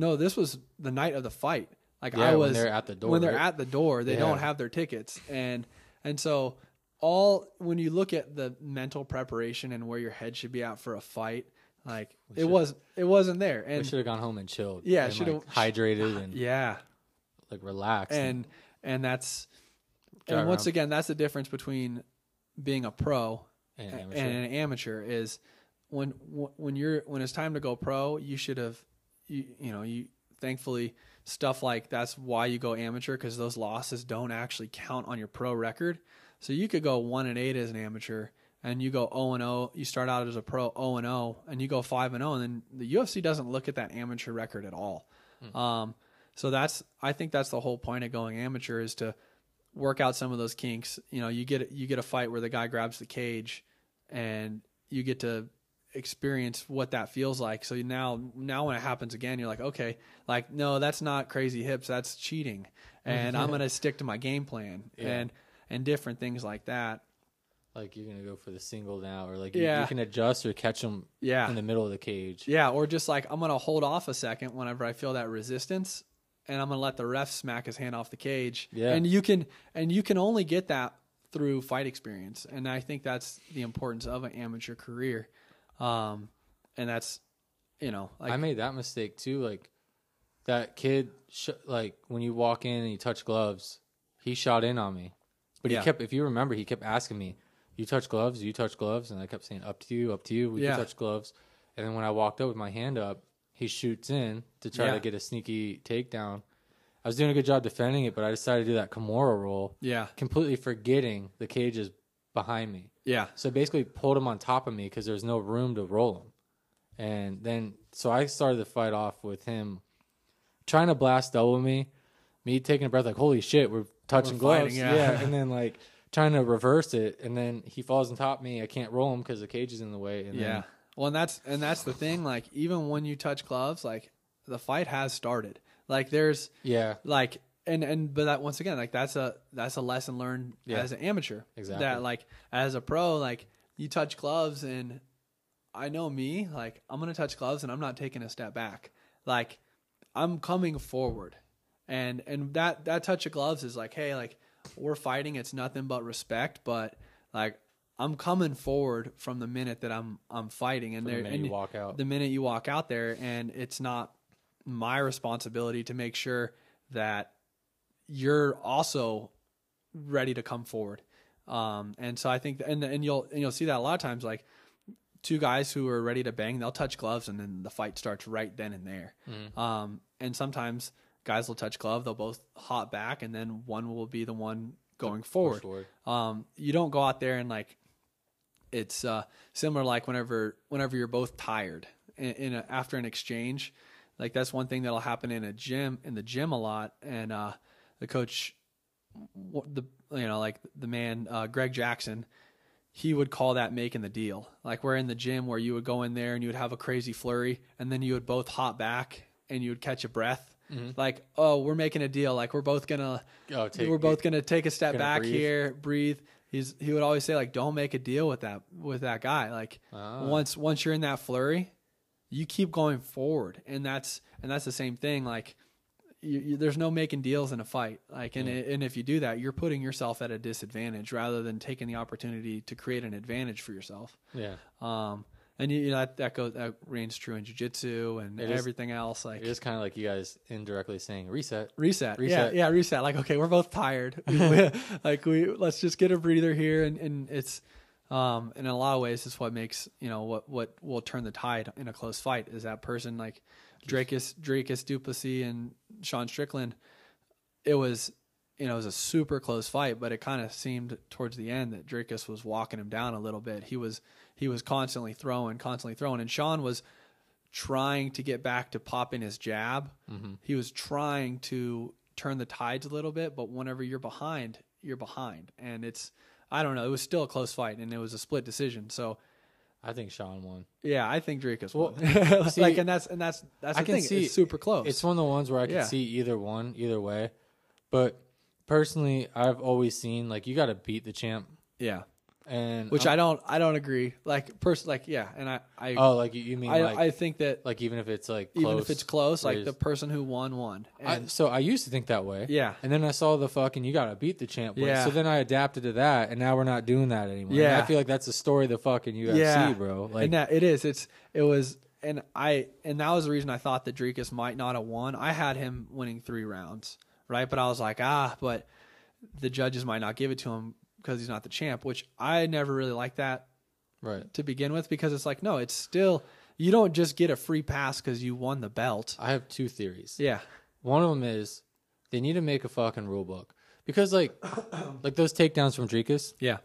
No, this was the night of the fight. Like, I was, when they're at the door. When they're at the door, they don't have their tickets. And so when you look at the mental preparation and where your head should be at for a fight, like, it wasn't there, and we should have gone home and chilled. Yeah, should have, like, hydrated and like, relaxed. And that's, and once again, that's the difference between being a pro and an amateur is when it's time to go pro, you should have, you thankfully stuff like that's why you go amateur, because those losses don't actually count on your pro record. So you could go 1-8 as an amateur. And you go 0-0, you start out as a pro 0-0, and you go 5-0, and then the UFC doesn't look at that amateur record at all. Mm. So I think that's the whole point of going amateur, is to work out some of those kinks. You know, you get a fight where the guy grabs the cage, and you get to experience what that feels like. So now when it happens again, you're like, okay, like, no, that's not crazy hips, that's cheating, and I'm gonna stick to my game plan and different things like that. Like, you're going to go for the single now, or, like, you can adjust or catch them in the middle of the cage. Yeah, or just, like, I'm going to hold off a second whenever I feel that resistance, and I'm going to let the ref smack his hand off the cage. Yeah. And you can only get that through fight experience, and I think that's the importance of an amateur career. And that's, you know. Like, I made that mistake, too. Like, that kid, like, when you walk in and you touch gloves, he shot in on me. But he kept, if you remember, he kept asking me, you touch gloves, and I kept saying, up to you, we can touch gloves. And then when I walked up with my hand up, he shoots in to try to get a sneaky takedown. I was doing a good job defending it, but I decided to do that Kimura roll, completely forgetting the cage is behind me. Yeah. So I basically pulled him on top of me because there's no room to roll him. And then, so I started the fight off with him trying to blast double me taking a breath like, holy shit, we're touching gloves. Fighting. And then, like, trying to reverse it, and then he falls on top of me. I can't roll him because the cage is in the way. And then... Well, and that's the thing. Like, even when you touch gloves, like, the fight has started. Like, there's like, but that, once again, like, that's a lesson learned as an amateur. Exactly. That, like, as a pro, like, you touch gloves, and I know me, like, I'm gonna touch gloves, and I'm not taking a step back. Like, I'm coming forward. And that touch of gloves is like, hey, like, we're fighting. It's nothing but respect. But like, I'm coming forward from the minute that I'm fighting, and you walk out. The minute you walk out there, and it's not my responsibility to make sure that you're also ready to come forward. And so I think, and you'll see that a lot of times, like two guys who are ready to bang, they'll touch gloves, and then the fight starts right then and there. Mm. And sometimes guys will touch glove, they'll both hop back, and then one will be the one going forward. You don't go out there and like. It's similar, like whenever you're both tired after an exchange, like that's one thing that'll happen in the gym a lot. And the coach, Greg Jackson, he would call that making the deal. Like we're in the gym where you would go in there and you would have a crazy flurry, and then you would both hop back and you would catch a breath. Mm-hmm. Like, oh, we're making a deal. Like we're both gonna take a step back here, breathe. He would always say, like, don't make a deal with that guy. Like once you're in that flurry, you keep going forward, and that's the same thing. Like there's no making deals in a fight. Like and if you do that, you're putting yourself at a disadvantage rather than taking the opportunity to create an advantage for yourself. Yeah. And that reigns true in jiu-jitsu and everything else. Like it is kind of like you guys indirectly saying reset. Yeah, reset. Like, okay, we're both tired. Let's just get a breather here, and it's in a lot of ways it's what makes what will turn the tide in a close fight is that person like Dricus du Plessis and Sean Strickland. It was it was a super close fight, but it kind of seemed towards the end that Dricus was walking him down a little bit. He was constantly throwing. And Sean was trying to get back to popping his jab. Mm-hmm. He was trying to turn the tides a little bit, but whenever you're behind, you're behind. And it was still a close fight, and it was a split decision. So I think Sean won. Yeah, I think Dricus won. Well, see, like, and that's the thing. It's super close. It's one of the ones where I can see either way. But personally, I've always seen, like, you got to beat the champ. Yeah. And which I don't agree. Like I oh, like you mean I think that like even if it's close, like the person who won. And I used to think that way. Yeah. And then I saw the fucking you gotta beat the champ. Yeah. So then I adapted to that, and now we're not doing that anymore. Yeah. And I feel like that's the story of the fucking UFC, bro. Like and that, it is. It was, and that was the reason I thought that Dricus might not have won. I had him winning 3 rounds, right? But I was like, but the judges might not give it to him, because he's not the champ, which I never really liked that to begin with, because it's like, no, it's still, you don't just get a free pass because you won the belt. I have 2 theories. Yeah. One of them is they need to make a fucking rule book, because like those takedowns from Dricus. Yeah.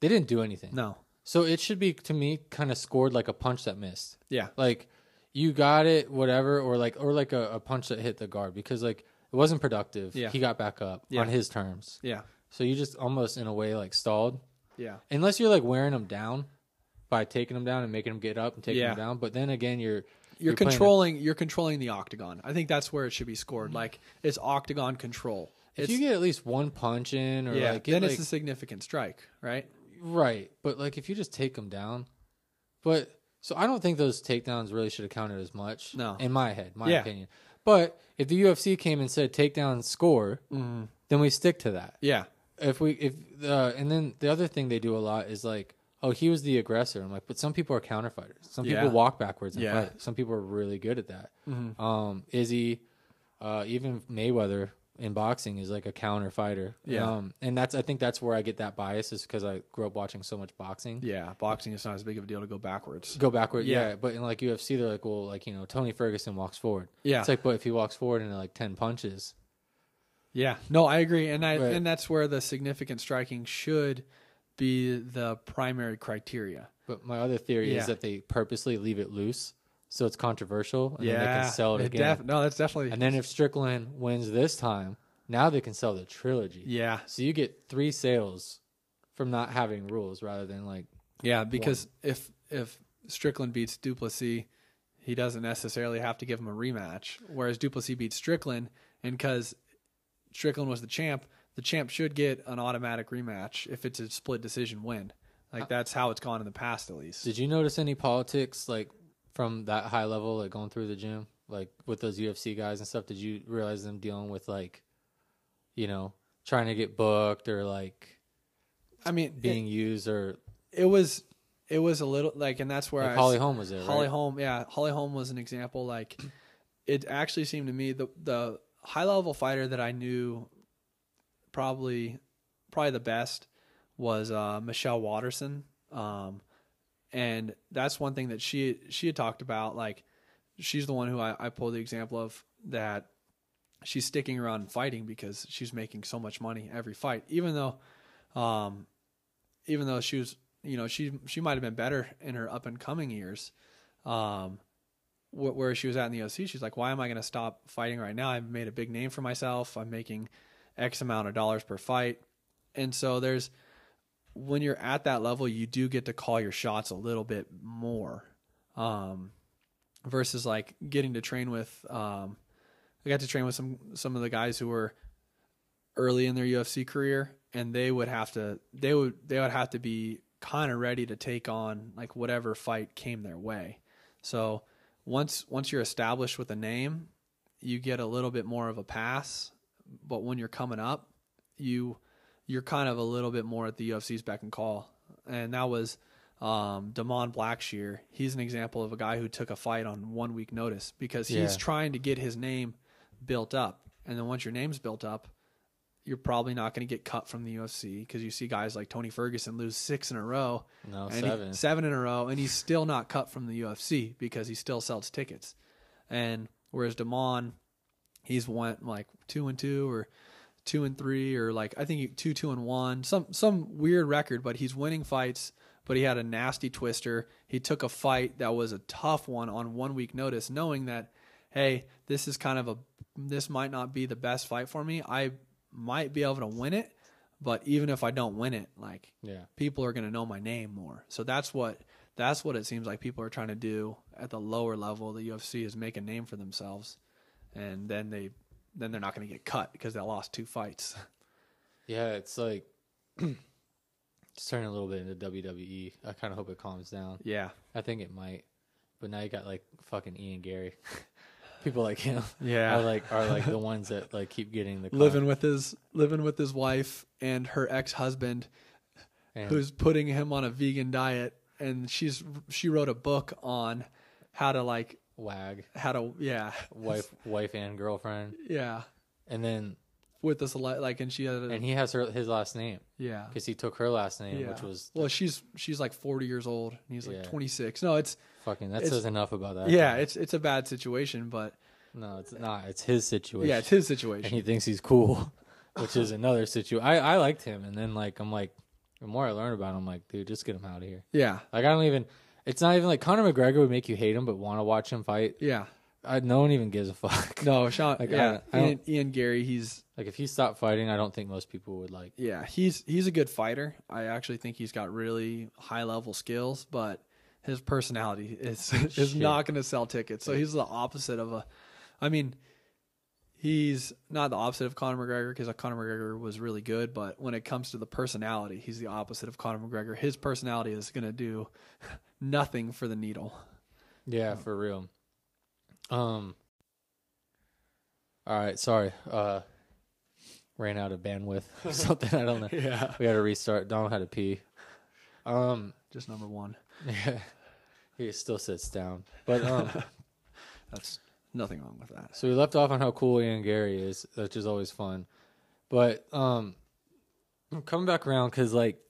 They didn't do anything. No. So it should be, to me, kind of scored like a punch that missed. Yeah. Like you got it, whatever, or like a punch that hit the guard, because like it wasn't productive. Yeah. He got back up on his terms. Yeah. So you just almost, in a way, like stalled. Yeah. Unless you're like wearing them down by taking them down and making them get up and taking them down. But then again, you're controlling. You're controlling the octagon. I think that's where it should be scored. Mm-hmm. Like it's octagon control. If you get at least one punch in, or then it's a significant strike, right? Right. But like if you just take them down, so I don't think those takedowns really should have counted as much. No. In my head, my opinion. But if the UFC came and said takedown score, then we stick to that. Yeah. And then the other thing they do a lot is like, oh, he was the aggressor. I'm like, but some people are counterfighters. Some people walk backwards and fight. Some people are really good at that. Mm-hmm. Izzy, even Mayweather in boxing is like a counterfighter. Yeah. And I think that's where I get that bias, is because I grew up watching so much boxing. Yeah. Boxing is not as big of a deal to go backwards. Yeah. But in like UFC, they're like, well, like, Tony Ferguson walks forward. Yeah. It's like, but if he walks forward and like 10 punches. Yeah, no, I agree, and that's where the significant striking should be the primary criteria. But my other theory is that they purposely leave it loose, so it's controversial, and then they can sell it again. That's definitely. And then if Strickland wins this time, now they can sell the trilogy. Yeah. So you get 3 sales from not having rules, rather than like. Yeah, because one. If Strickland beats du Plessis, he doesn't necessarily have to give him a rematch. Whereas du Plessis beats Strickland, and because Strickland was the champ, should get an automatic rematch if it's a split decision win. Like that's how it's gone in the past, at least. Did you notice any politics like from that high level, like going through the gym? like with those UFC guys and stuff? Did you realize them dealing with like, you know, trying to get booked or like, I mean, being used or it was a little like, and that's where like Holly Holm was there. Holly Holm, yeah, Holly Holm was an example. Like, it actually seemed to me the high level fighter that I knew probably the best was Michelle Waterson. And that's one thing that she had talked about. Like, she's the one who I pulled the example of that she's sticking around and fighting because she's making so much money every fight, even though she was, you know, she might've been better in her up and coming years. Where she was at in the OC, she's like, why am I going to stop fighting right now? I've made a big name for myself. I'm making X amount of dollars per fight. And so when you're at that level, you do get to call your shots a little bit more, versus like getting to train with, I got to train with some of the guys who were early in their UFC career, and they would have to be kind of ready to take on like whatever fight came their way. So once you're established with a name, you get a little bit more of a pass. But when you're coming up, you're kind of a little bit more at the UFC's beck and call. And that was Damon Blackshear. He's an example of a guy who took a fight on 1 week notice because he's trying to get his name built up. And then once your name's built up, you're probably not going to get cut from the UFC because you see guys like Tony Ferguson lose six in a row. No, seven in a row, and he's still not cut from the UFC because he still sells tickets. And whereas Damon, he's went like 2-2 or 2-3 or like I think 2-1, some weird record, but he's winning fights. But he had a nasty twister. He took a fight that was a tough one on 1 week notice, knowing that, hey, this might not be the best fight for me. I might be able to win it, but even if I don't win it, like people are going to know my name more. So that's what it seems like people are trying to do at the lower level of the UFC is make a name for themselves. And then they're not going to get cut because they lost two fights. Yeah. It's like, it's turning a little bit into WWE. I kind of hope it calms down. Yeah. I think it might, but now you got like fucking Ian Gary. People like him, are like the ones that like keep getting the comments. living with his wife and her ex-husband, who's putting him on a vegan diet, and she wrote a book on how to like wag, wife and girlfriend, and then with this like, and she had and he has his last name, because he took her last name, which was she's like 40 years old and he's like 26. No, it's. Fucking that says enough about that. Yeah, it's a bad situation, but no, it's not. It's his situation. Yeah, it's his situation. And he thinks he's cool, which is another situation. I liked him, and then like I'm like, the more I learn about him, I'm like, dude, just get him out of here. Yeah, like I don't even. It's not even like Conor McGregor would make you hate him, but want to watch him fight. Yeah, no one even gives a fuck. No, Sean. Like, yeah, Ian Gary. He's like, if he stopped fighting, I don't think most people would like. Yeah, he's a good fighter. I actually think he's got really high level skills, but. His personality is not going to sell tickets. So he's the opposite of he's not the opposite of Conor McGregor because Conor McGregor was really good. But when it comes to the personality, he's the opposite of Conor McGregor. His personality is going to do nothing for the needle. Yeah, for real. All right. Sorry. Ran out of bandwidth or something. I don't know. Yeah. We got to restart. Donald had to pee. Just number one. Yeah, he still sits down, but that's nothing wrong with that. So we left off on how cool Ian Gary is, which is always fun. But I'm coming back around because like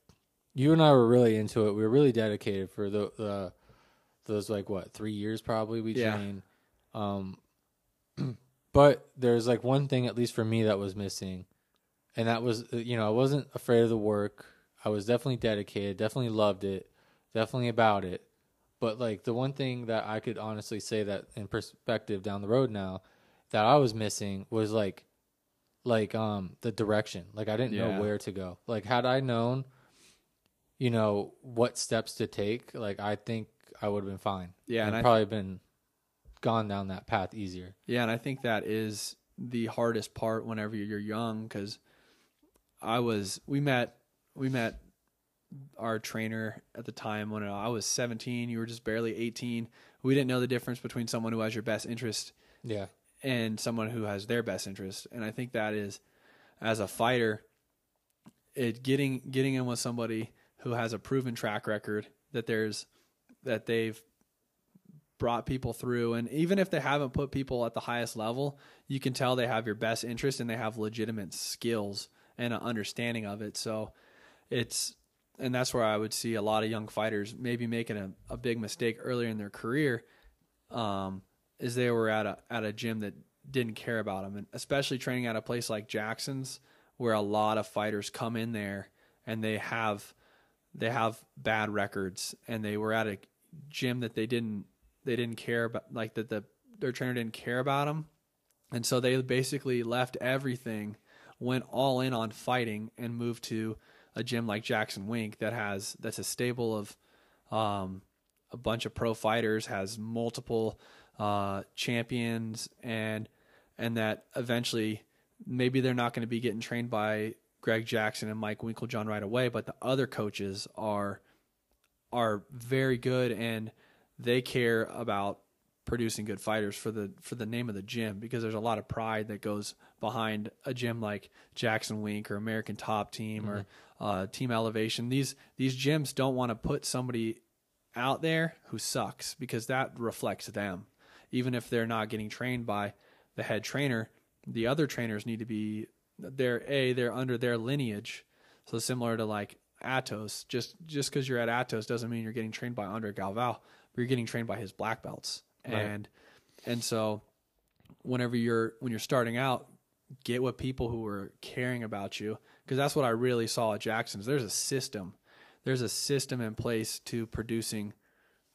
you and I were really into it. We were really dedicated for those like what 3 years probably we trained. But there's like one thing at least for me that was missing, and that was I wasn't afraid of the work. I was definitely dedicated, definitely loved it. Definitely about it. But like the one thing that I could honestly say that in perspective down the road now that I was missing was like the direction. Like I didn't know where to go. Like had I known, what steps to take, like I think I would have been fine. Yeah. And I'd probably been gone down that path easier. Yeah. And I think that is the hardest part whenever you're young. Cause we met our trainer at the time when I was 17, you were just barely 18. We didn't know the difference between someone who has your best interest Yeah. And someone who has their best interest. And I think that is, as a fighter, it getting in with somebody who has a proven track record, that they've brought people through. And even if they haven't put people at the highest level, you can tell they have your best interest and they have legitimate skills and an understanding of it. So and that's where I would see a lot of young fighters maybe making a big mistake earlier in their career, is they were at a gym that didn't care about them. And especially training at a place like Jackson's, where a lot of fighters come in there and they have bad records, and they were at a gym that they didn't care about, like that their trainer didn't care about them. And so they basically left everything, went all in on fighting, and moved to a gym like Jackson Wink that's a stable of a bunch of pro fighters, has multiple champions, and that eventually maybe they're not going to be getting trained by Greg Jackson and Mike Winklejohn right away, but the other coaches are very good, and they care about producing good fighters for the name of the gym, because there's a lot of pride that goes behind a gym like Jackson Wink or American Top Team, mm-hmm. or Team Elevation. These gyms don't want to put somebody out there who sucks, because that reflects them. Even if they're not getting trained by the head trainer, the other trainers need to be they're under their lineage. So similar to like Atos, just because you're at Atos doesn't mean you're getting trained by Andre Galvao, but you're getting trained by his black belts. Right. And so when you're starting out, get with people who are caring about you, because that's what I really saw at Jackson's. There's a system in place to producing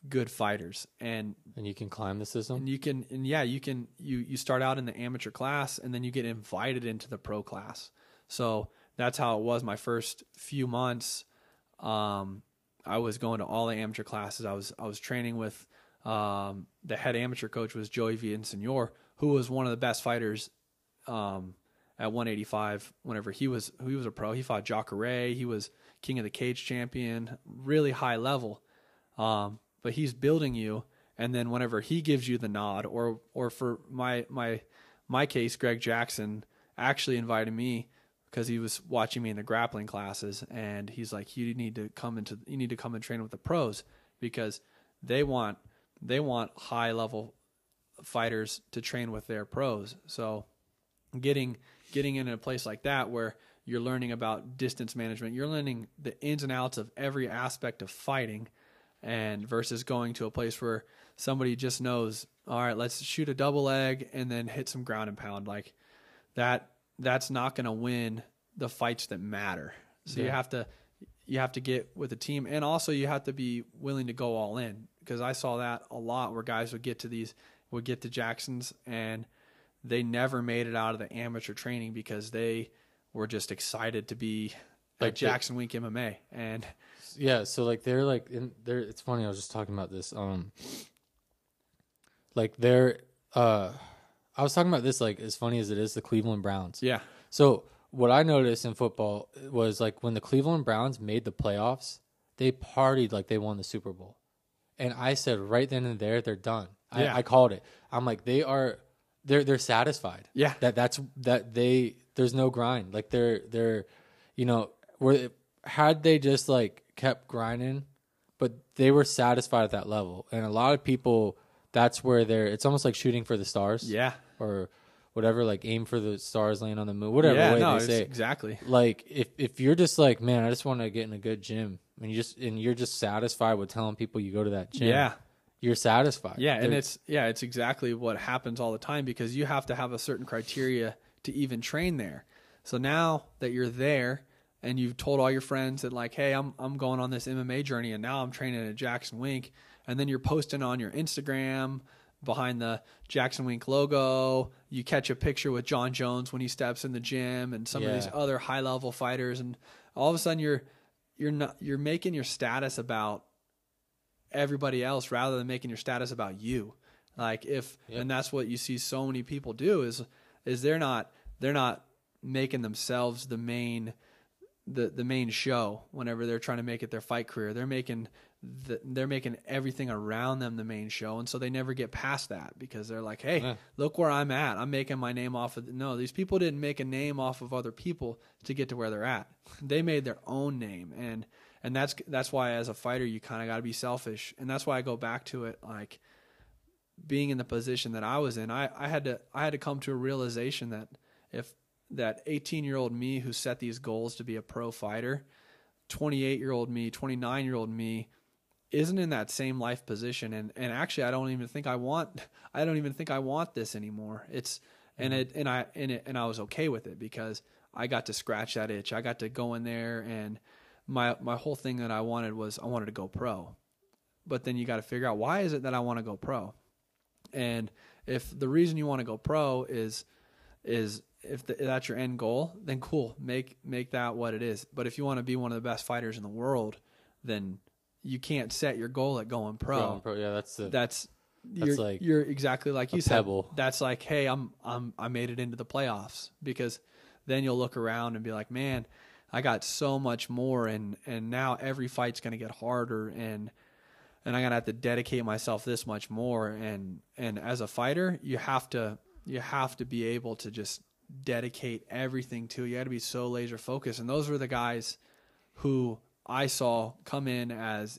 good fighters, and you can climb the system, you start out in the amateur class, and then you get invited into the pro class. So that's how it was my first few months. I was going to all the amateur classes. I was training with the head amateur coach was Joey Villasenor, who was one of the best fighters at 185. Whenever he was a pro, he fought Jacare. He was King of the Cage champion, really high level. But he's building you, and then whenever he gives you the nod, or for my case, Greg Jackson actually invited me because he was watching me in the grappling classes, and he's like, you need to come and train with the pros, because they want high level fighters to train with their pros. So getting in a place like that where you're learning about distance management, you're learning the ins and outs of every aspect of fighting, and versus going to a place where somebody just knows, all right, let's shoot a double leg and then hit some ground and pound. Like that's not going to win the fights that matter. So yeah. You have to get with a team, and also you have to be willing to go all in, because I saw that a lot where guys would get to Jackson's, and they never made it out of the amateur training because they were just excited to be like at Jackson Wink MMA. And yeah, so like they're like in there. It's funny, I was just talking about this. I was talking about this, like, as funny as it is, the Cleveland Browns. Yeah. So what I noticed in football was, like, when the Cleveland Browns made the playoffs, they partied like they won the Super Bowl. And I said right then and there, they're done. Yeah. I called it. I'm like, they're satisfied. Yeah. There's no grind. Like had they just like kept grinding, but they were satisfied at that level. And a lot of people, that's where it's almost like shooting for the stars. Yeah. Or whatever, like aim for the stars, laying on the moon, whatever they say. Exactly. Like if you're just like, man, I just want to get in a good gym, and you're just satisfied with telling people you go to that gym. Yeah. You're satisfied. Yeah. And it's exactly what happens all the time, because you have to have a certain criteria to even train there. So now that you're there, and you've told all your friends that, like, hey, I'm going on this MMA journey, and now I'm training at Jackson Wink, and then you're posting on your Instagram behind the Jackson Wink logo. You catch a picture with John Jones when he steps in the gym, and some of these other high level fighters, and all of a sudden you're making your status about everybody else rather than making your status about you. Like and that's what you see so many people do is they're not making themselves the main the main show whenever they're trying to make it their fight career. They're making everything around them the main show, and so they never get past that because they're like, hey, look where I'm at. I'm making my name off of no, these people didn't make a name off of other people to get to where they're at. They made their own name, and that's why as a fighter you kind of got to be selfish, and that's why I go back to it, like being in the position that I was in. I had to come to a realization that if that 18-year-old me who set these goals to be a pro fighter, 28-year-old me, 29-year-old me isn't in that same life position, and actually I don't even think I want this anymore. It's and I was okay with it because I got to scratch that itch. I got to go in there, and my whole thing that I wanted was I wanted to go pro. But then you got to figure out, why is it that I want to go pro? And if the reason you want to go pro is if that's your end goal, then cool, make that what it is. But if you want to be one of the best fighters in the world, then you can't set your goal at going pro. Yeah, you're exactly like you said. Pebble. That's like, hey, I made it into the playoffs, because then you'll look around and be like, man, I got so much more, and now every fight's gonna get harder, and I'm gonna have to dedicate myself this much more. And as a fighter, you have to be able to just dedicate everything to it. You got to be so laser focused. And those were the guys who I saw come in as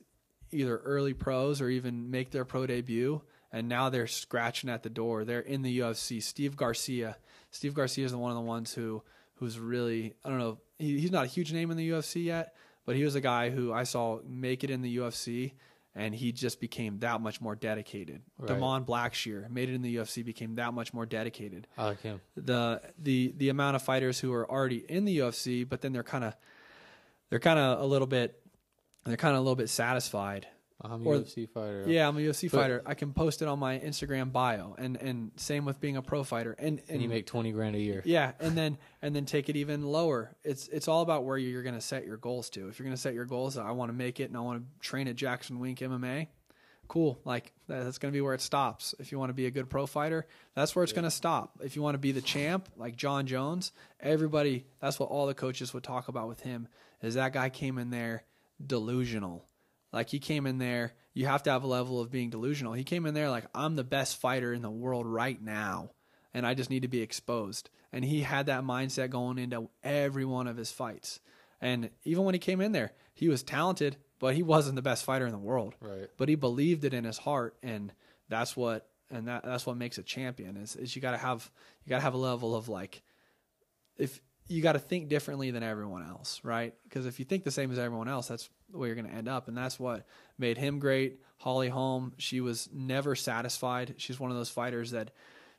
either early pros or even make their pro debut, and now they're scratching at the door. They're in the UFC. Steve Garcia is one of the ones who's really, I don't know, he's not a huge name in the UFC yet, but he was a guy who I saw make it in the UFC, and he just became that much more dedicated. Right. Damon Blackshear made it in the UFC, became that much more dedicated. I like him. The amount of fighters who are already in the UFC, but then they're kind of a little bit satisfied. I'm a UFC fighter. Yeah, I'm a UFC fighter. I can post it on my Instagram bio, and same with being a pro fighter. And you make $20,000 a year. Yeah, and then take it even lower. It's all about where you're going to set your goals to. If you're going to set your goals, I want to make it and I want to train at Jackson Wink MMA. Cool, like that's going to be where it stops. If you want to be a good pro fighter, that's where it's going to stop. If you want to be the champ, like John Jones, everybody, that's what all the coaches would talk about with him, is that guy came in there delusional. Like, he came in there, you have to have a level of being delusional. He came in there like, I'm the best fighter in the world right now, and I just need to be exposed. And he had that mindset going into every one of his fights. And even when he came in there, he was talented, but he wasn't the best fighter in the world. Right. But he believed it in his heart, and that's what makes a champion. Is you gotta have a level of, like, if you got to think differently than everyone else, right? Because if you think the same as everyone else, that's where you're going to end up. And that's what made him great. Holly Holm, she was never satisfied. She's one of those fighters that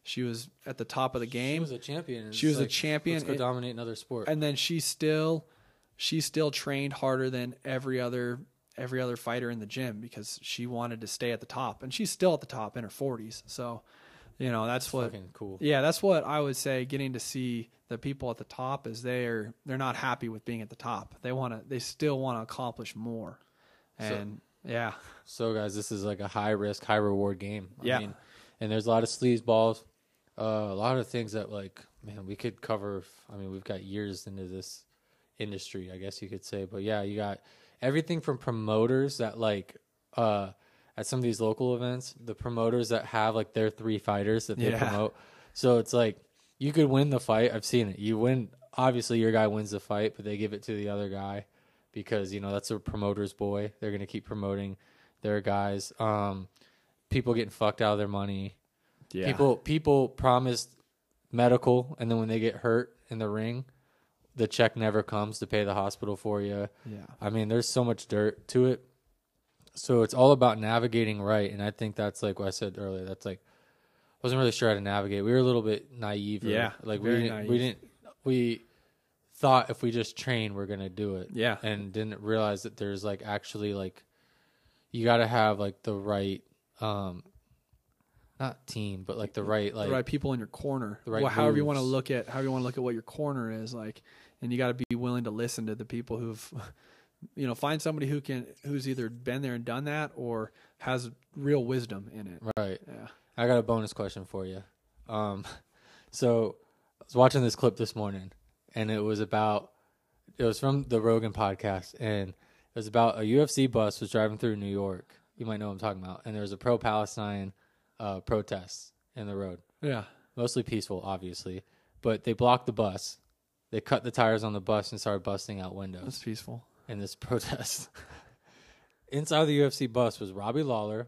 she was at the top of the game. She was a champion. She was like, a champion. Let's go dominate another sport. And then she still trained harder than every other fighter in the gym, because she wanted to stay at the top. And she's still at the top in her 40s. So, you know, that's what, fucking cool. Yeah, that's what I would say. Getting to see the people at the top is they're not happy with being at the top. They still want to accomplish more. And so, yeah. So guys, this is like a high risk, high reward game. I mean, and there's a lot of sleazeballs, a lot of things that, like, man, we could cover. I mean, we've got years into this industry, I guess you could say. But yeah, you got everything from promoters that, like, at some of these local events, the promoters that have, like, their three fighters that they promote. So it's like, you could win the fight. I've seen it. You win. Obviously, your guy wins the fight, but they give it to the other guy because, you know, that's a promoter's boy. They're going to keep promoting their guys. People getting fucked out of their money. Yeah. People promised medical, and then when they get hurt in the ring, the check never comes to pay the hospital for you. Yeah. I mean, there's so much dirt to it. So it's all about navigating right, and I think that's like what I said earlier. That's like, I wasn't really sure how to navigate. We were a little bit naive. Yeah, like we thought if we just train, we're gonna do it. Yeah, and didn't realize that there's, like, actually, like, you got to have, like, the right, not team, but like the right people in your corner. The right, well, however you want to look at what your corner is, like, and you got to be willing to listen to the people who've. You know, find somebody who's either been there and done that or has real wisdom in it. Right. Yeah. I got a bonus question for you. So I was watching this clip this morning, and it was about It was from the Rogan podcast, and it was about a UFC bus was driving through New York. You might know what I'm talking about. And there was a pro-Palestine protest in the road. Yeah. Mostly peaceful, obviously. But they blocked the bus. They cut the tires on the bus and started busting out windows. That's peaceful. In this protest. Inside the UFC bus was Robbie Lawler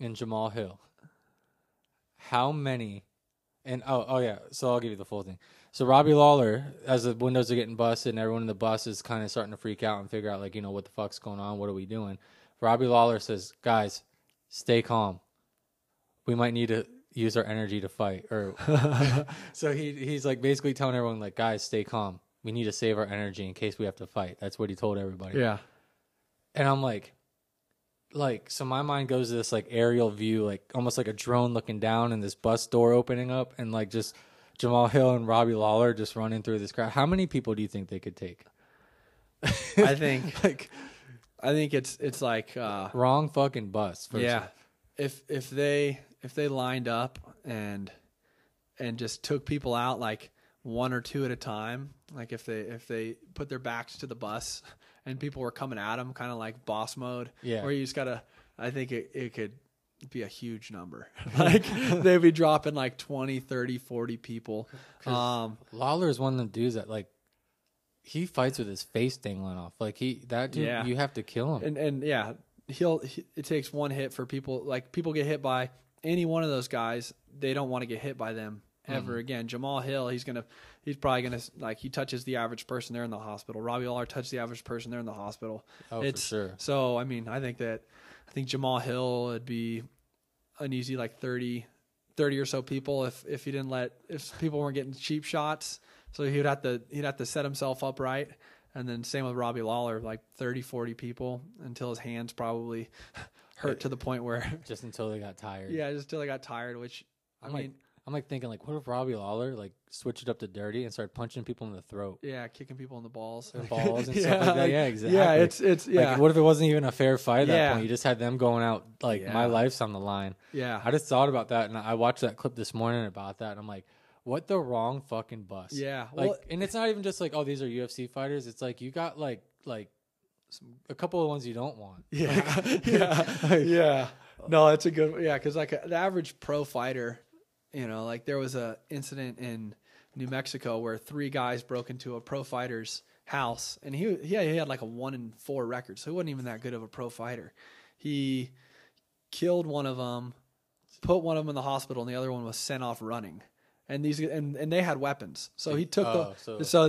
and Jamal Hill. How many? And oh yeah, so I'll give you the full thing. So Robbie Lawler, as the windows are getting busted and everyone in the bus is kind of starting to freak out and figure out, like, you know, what the fuck's going on? What are we doing? Robbie Lawler says, guys, stay calm. We might need to use our energy to fight. Or so he's like basically telling everyone, like, guys, stay calm. We need to save our energy in case we have to fight. That's what he told everybody. Yeah. And I'm like, so my mind goes to this, like, aerial view, like, almost like a drone looking down and this bus door opening up and, like, just Jamal Hill and Robbie Lawler just running through this crowd. How many people do you think they could take? I think, like, it's like... wrong fucking bus. Yeah. If they lined up and just took people out, like, one or two at a time, like, if they put their backs to the bus... And people were coming at him, kind of like boss mode. Yeah. Where you just gotta. I think it could be a huge number. Like they'd be dropping like 20, 30, 40 people. Lawler is one of the dudes that, like, he fights with his face dangling off. Like that dude, yeah. You have to kill him. And yeah, it takes one hit for people. Like people get hit by any one of those guys. They don't want to get hit by them ever again. Jamal Hill, he's probably gonna like, he touches the average person, they're in the hospital. Robbie Lawler touched the average person, they're in the hospital. Oh, it's, for sure. So I mean, I think Jamal Hill would be an easy like 30 or so people if he didn't if people weren't getting cheap shots. So he'd have to set himself up right. And then same with Robbie Lawler, like 30, 40 people until his hands probably hurt to the point where just until they got tired. Yeah, just until they got tired, which I'm thinking, like, what if Robbie Lawler, like, switched it up to dirty and started punching people in the throat? Yeah, kicking people in the balls. And balls and stuff like that. Yeah, exactly. Yeah, it's Like, what if it wasn't even a fair fight at that point? You just had them going out, like, my life's on the line. Yeah. I just thought about that, and I watched that clip this morning about that, and I'm like, what the wrong fucking bus? Yeah. Well, like, and it's not even just like, oh, these are UFC fighters. It's like, you got, like a couple of ones you don't want. Yeah. Like, yeah. Like, yeah. No, that's a good, yeah, because, like, the average pro fighter... You know, like there was a incident in New Mexico where three guys broke into a pro fighter's house, and he had like a 1-4 record, so he wasn't even that good of a pro fighter. He killed one of them, put one of them in the hospital, and the other one was sent off running. And these and they had weapons, so he took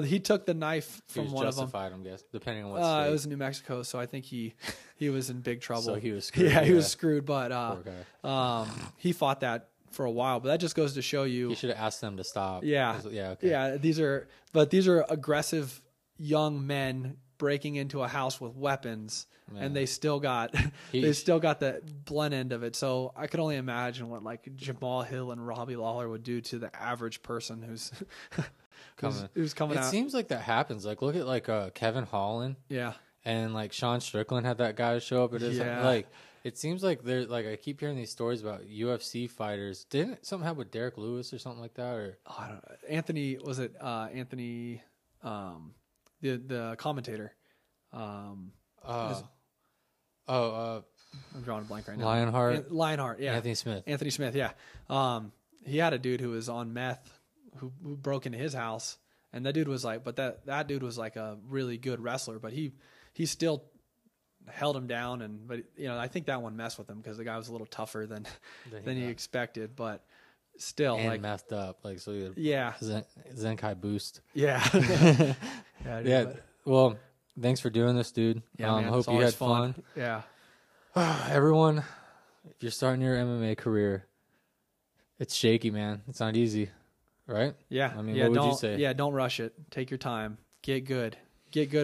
he took the knife from one of them. Justified, I'm guessing, depending on what state. It was in New Mexico, so I think he was in big trouble. So he was screwed. Yeah, he was screwed, but he fought that for a while, but that just goes to show you. You should have asked them to stop. Yeah. Yeah. Okay. Yeah. These are aggressive young men breaking into a house with weapons, and they still got, the blunt end of it. So I could only imagine what like Jamal Hill and Robbie Lawler would do to the average person who's coming out. It seems like that happens. Like look at like Kevin Holland. Yeah. And like Sean Strickland had that guy show up. It is like it seems like they're like I keep hearing these stories about UFC fighters. Didn't something happen with Derek Lewis or something like that? Or I don't know. Anthony was it Anthony, the commentator. I'm drawing a blank right now. Lionheart. Yeah. Anthony Smith. Yeah. He had a dude who was on meth who broke into his house, and that dude was like, but that dude was like a really good wrestler, but he still held him down, but you know I think that one messed with him because the guy was a little tougher than he expected, but still and like messed up, like so. Yeah, Zenkai boost. Yeah, yeah. Well, thanks for doing this, dude. Yeah, man, hope you had fun. Yeah, everyone, if you're starting your MMA career, it's shaky, man. It's not easy, right? Yeah. I mean, yeah, what would you say? Yeah, don't rush it. Take your time. Get good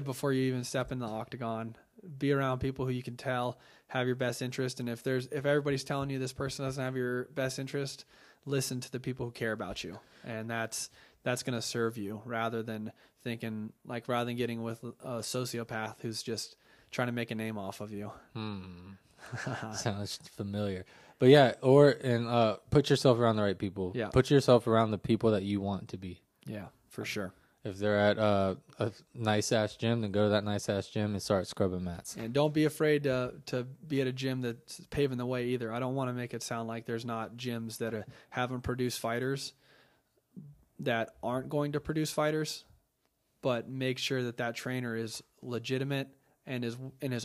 before you even step in the octagon. Be around people who you can tell have your best interest, and if everybody's telling you this person doesn't have your best interest, listen to the people who care about you, and that's going to serve you rather than getting with a sociopath who's just trying to make a name off of you. Sounds familiar, but yeah. Or put yourself around the right people. Yeah, put yourself around the people that you want to be. Yeah, for sure. If they're at a nice-ass gym, then go to that nice-ass gym and start scrubbing mats. And don't be afraid to be at a gym that's paving the way either. I don't want to make it sound like there's not gyms that haven't produced fighters that aren't going to produce fighters, but make sure that that trainer is legitimate and is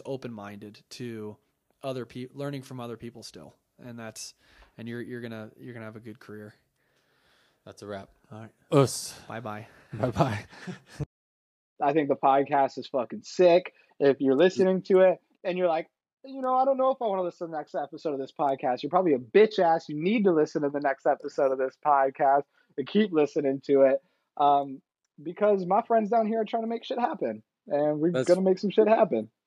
open-minded to other people, learning from other people still. And you're gonna have a good career. That's a wrap. All right. Us. Bye-bye. Bye-bye. I think the podcast is fucking sick. If you're listening to it and you're like, you know, I don't know if I want to listen to the next episode of this podcast. You're probably a bitch ass. You need to listen to the next episode of this podcast and keep listening to it. Because my friends down here are trying to make shit happen. And we're going to make some shit happen.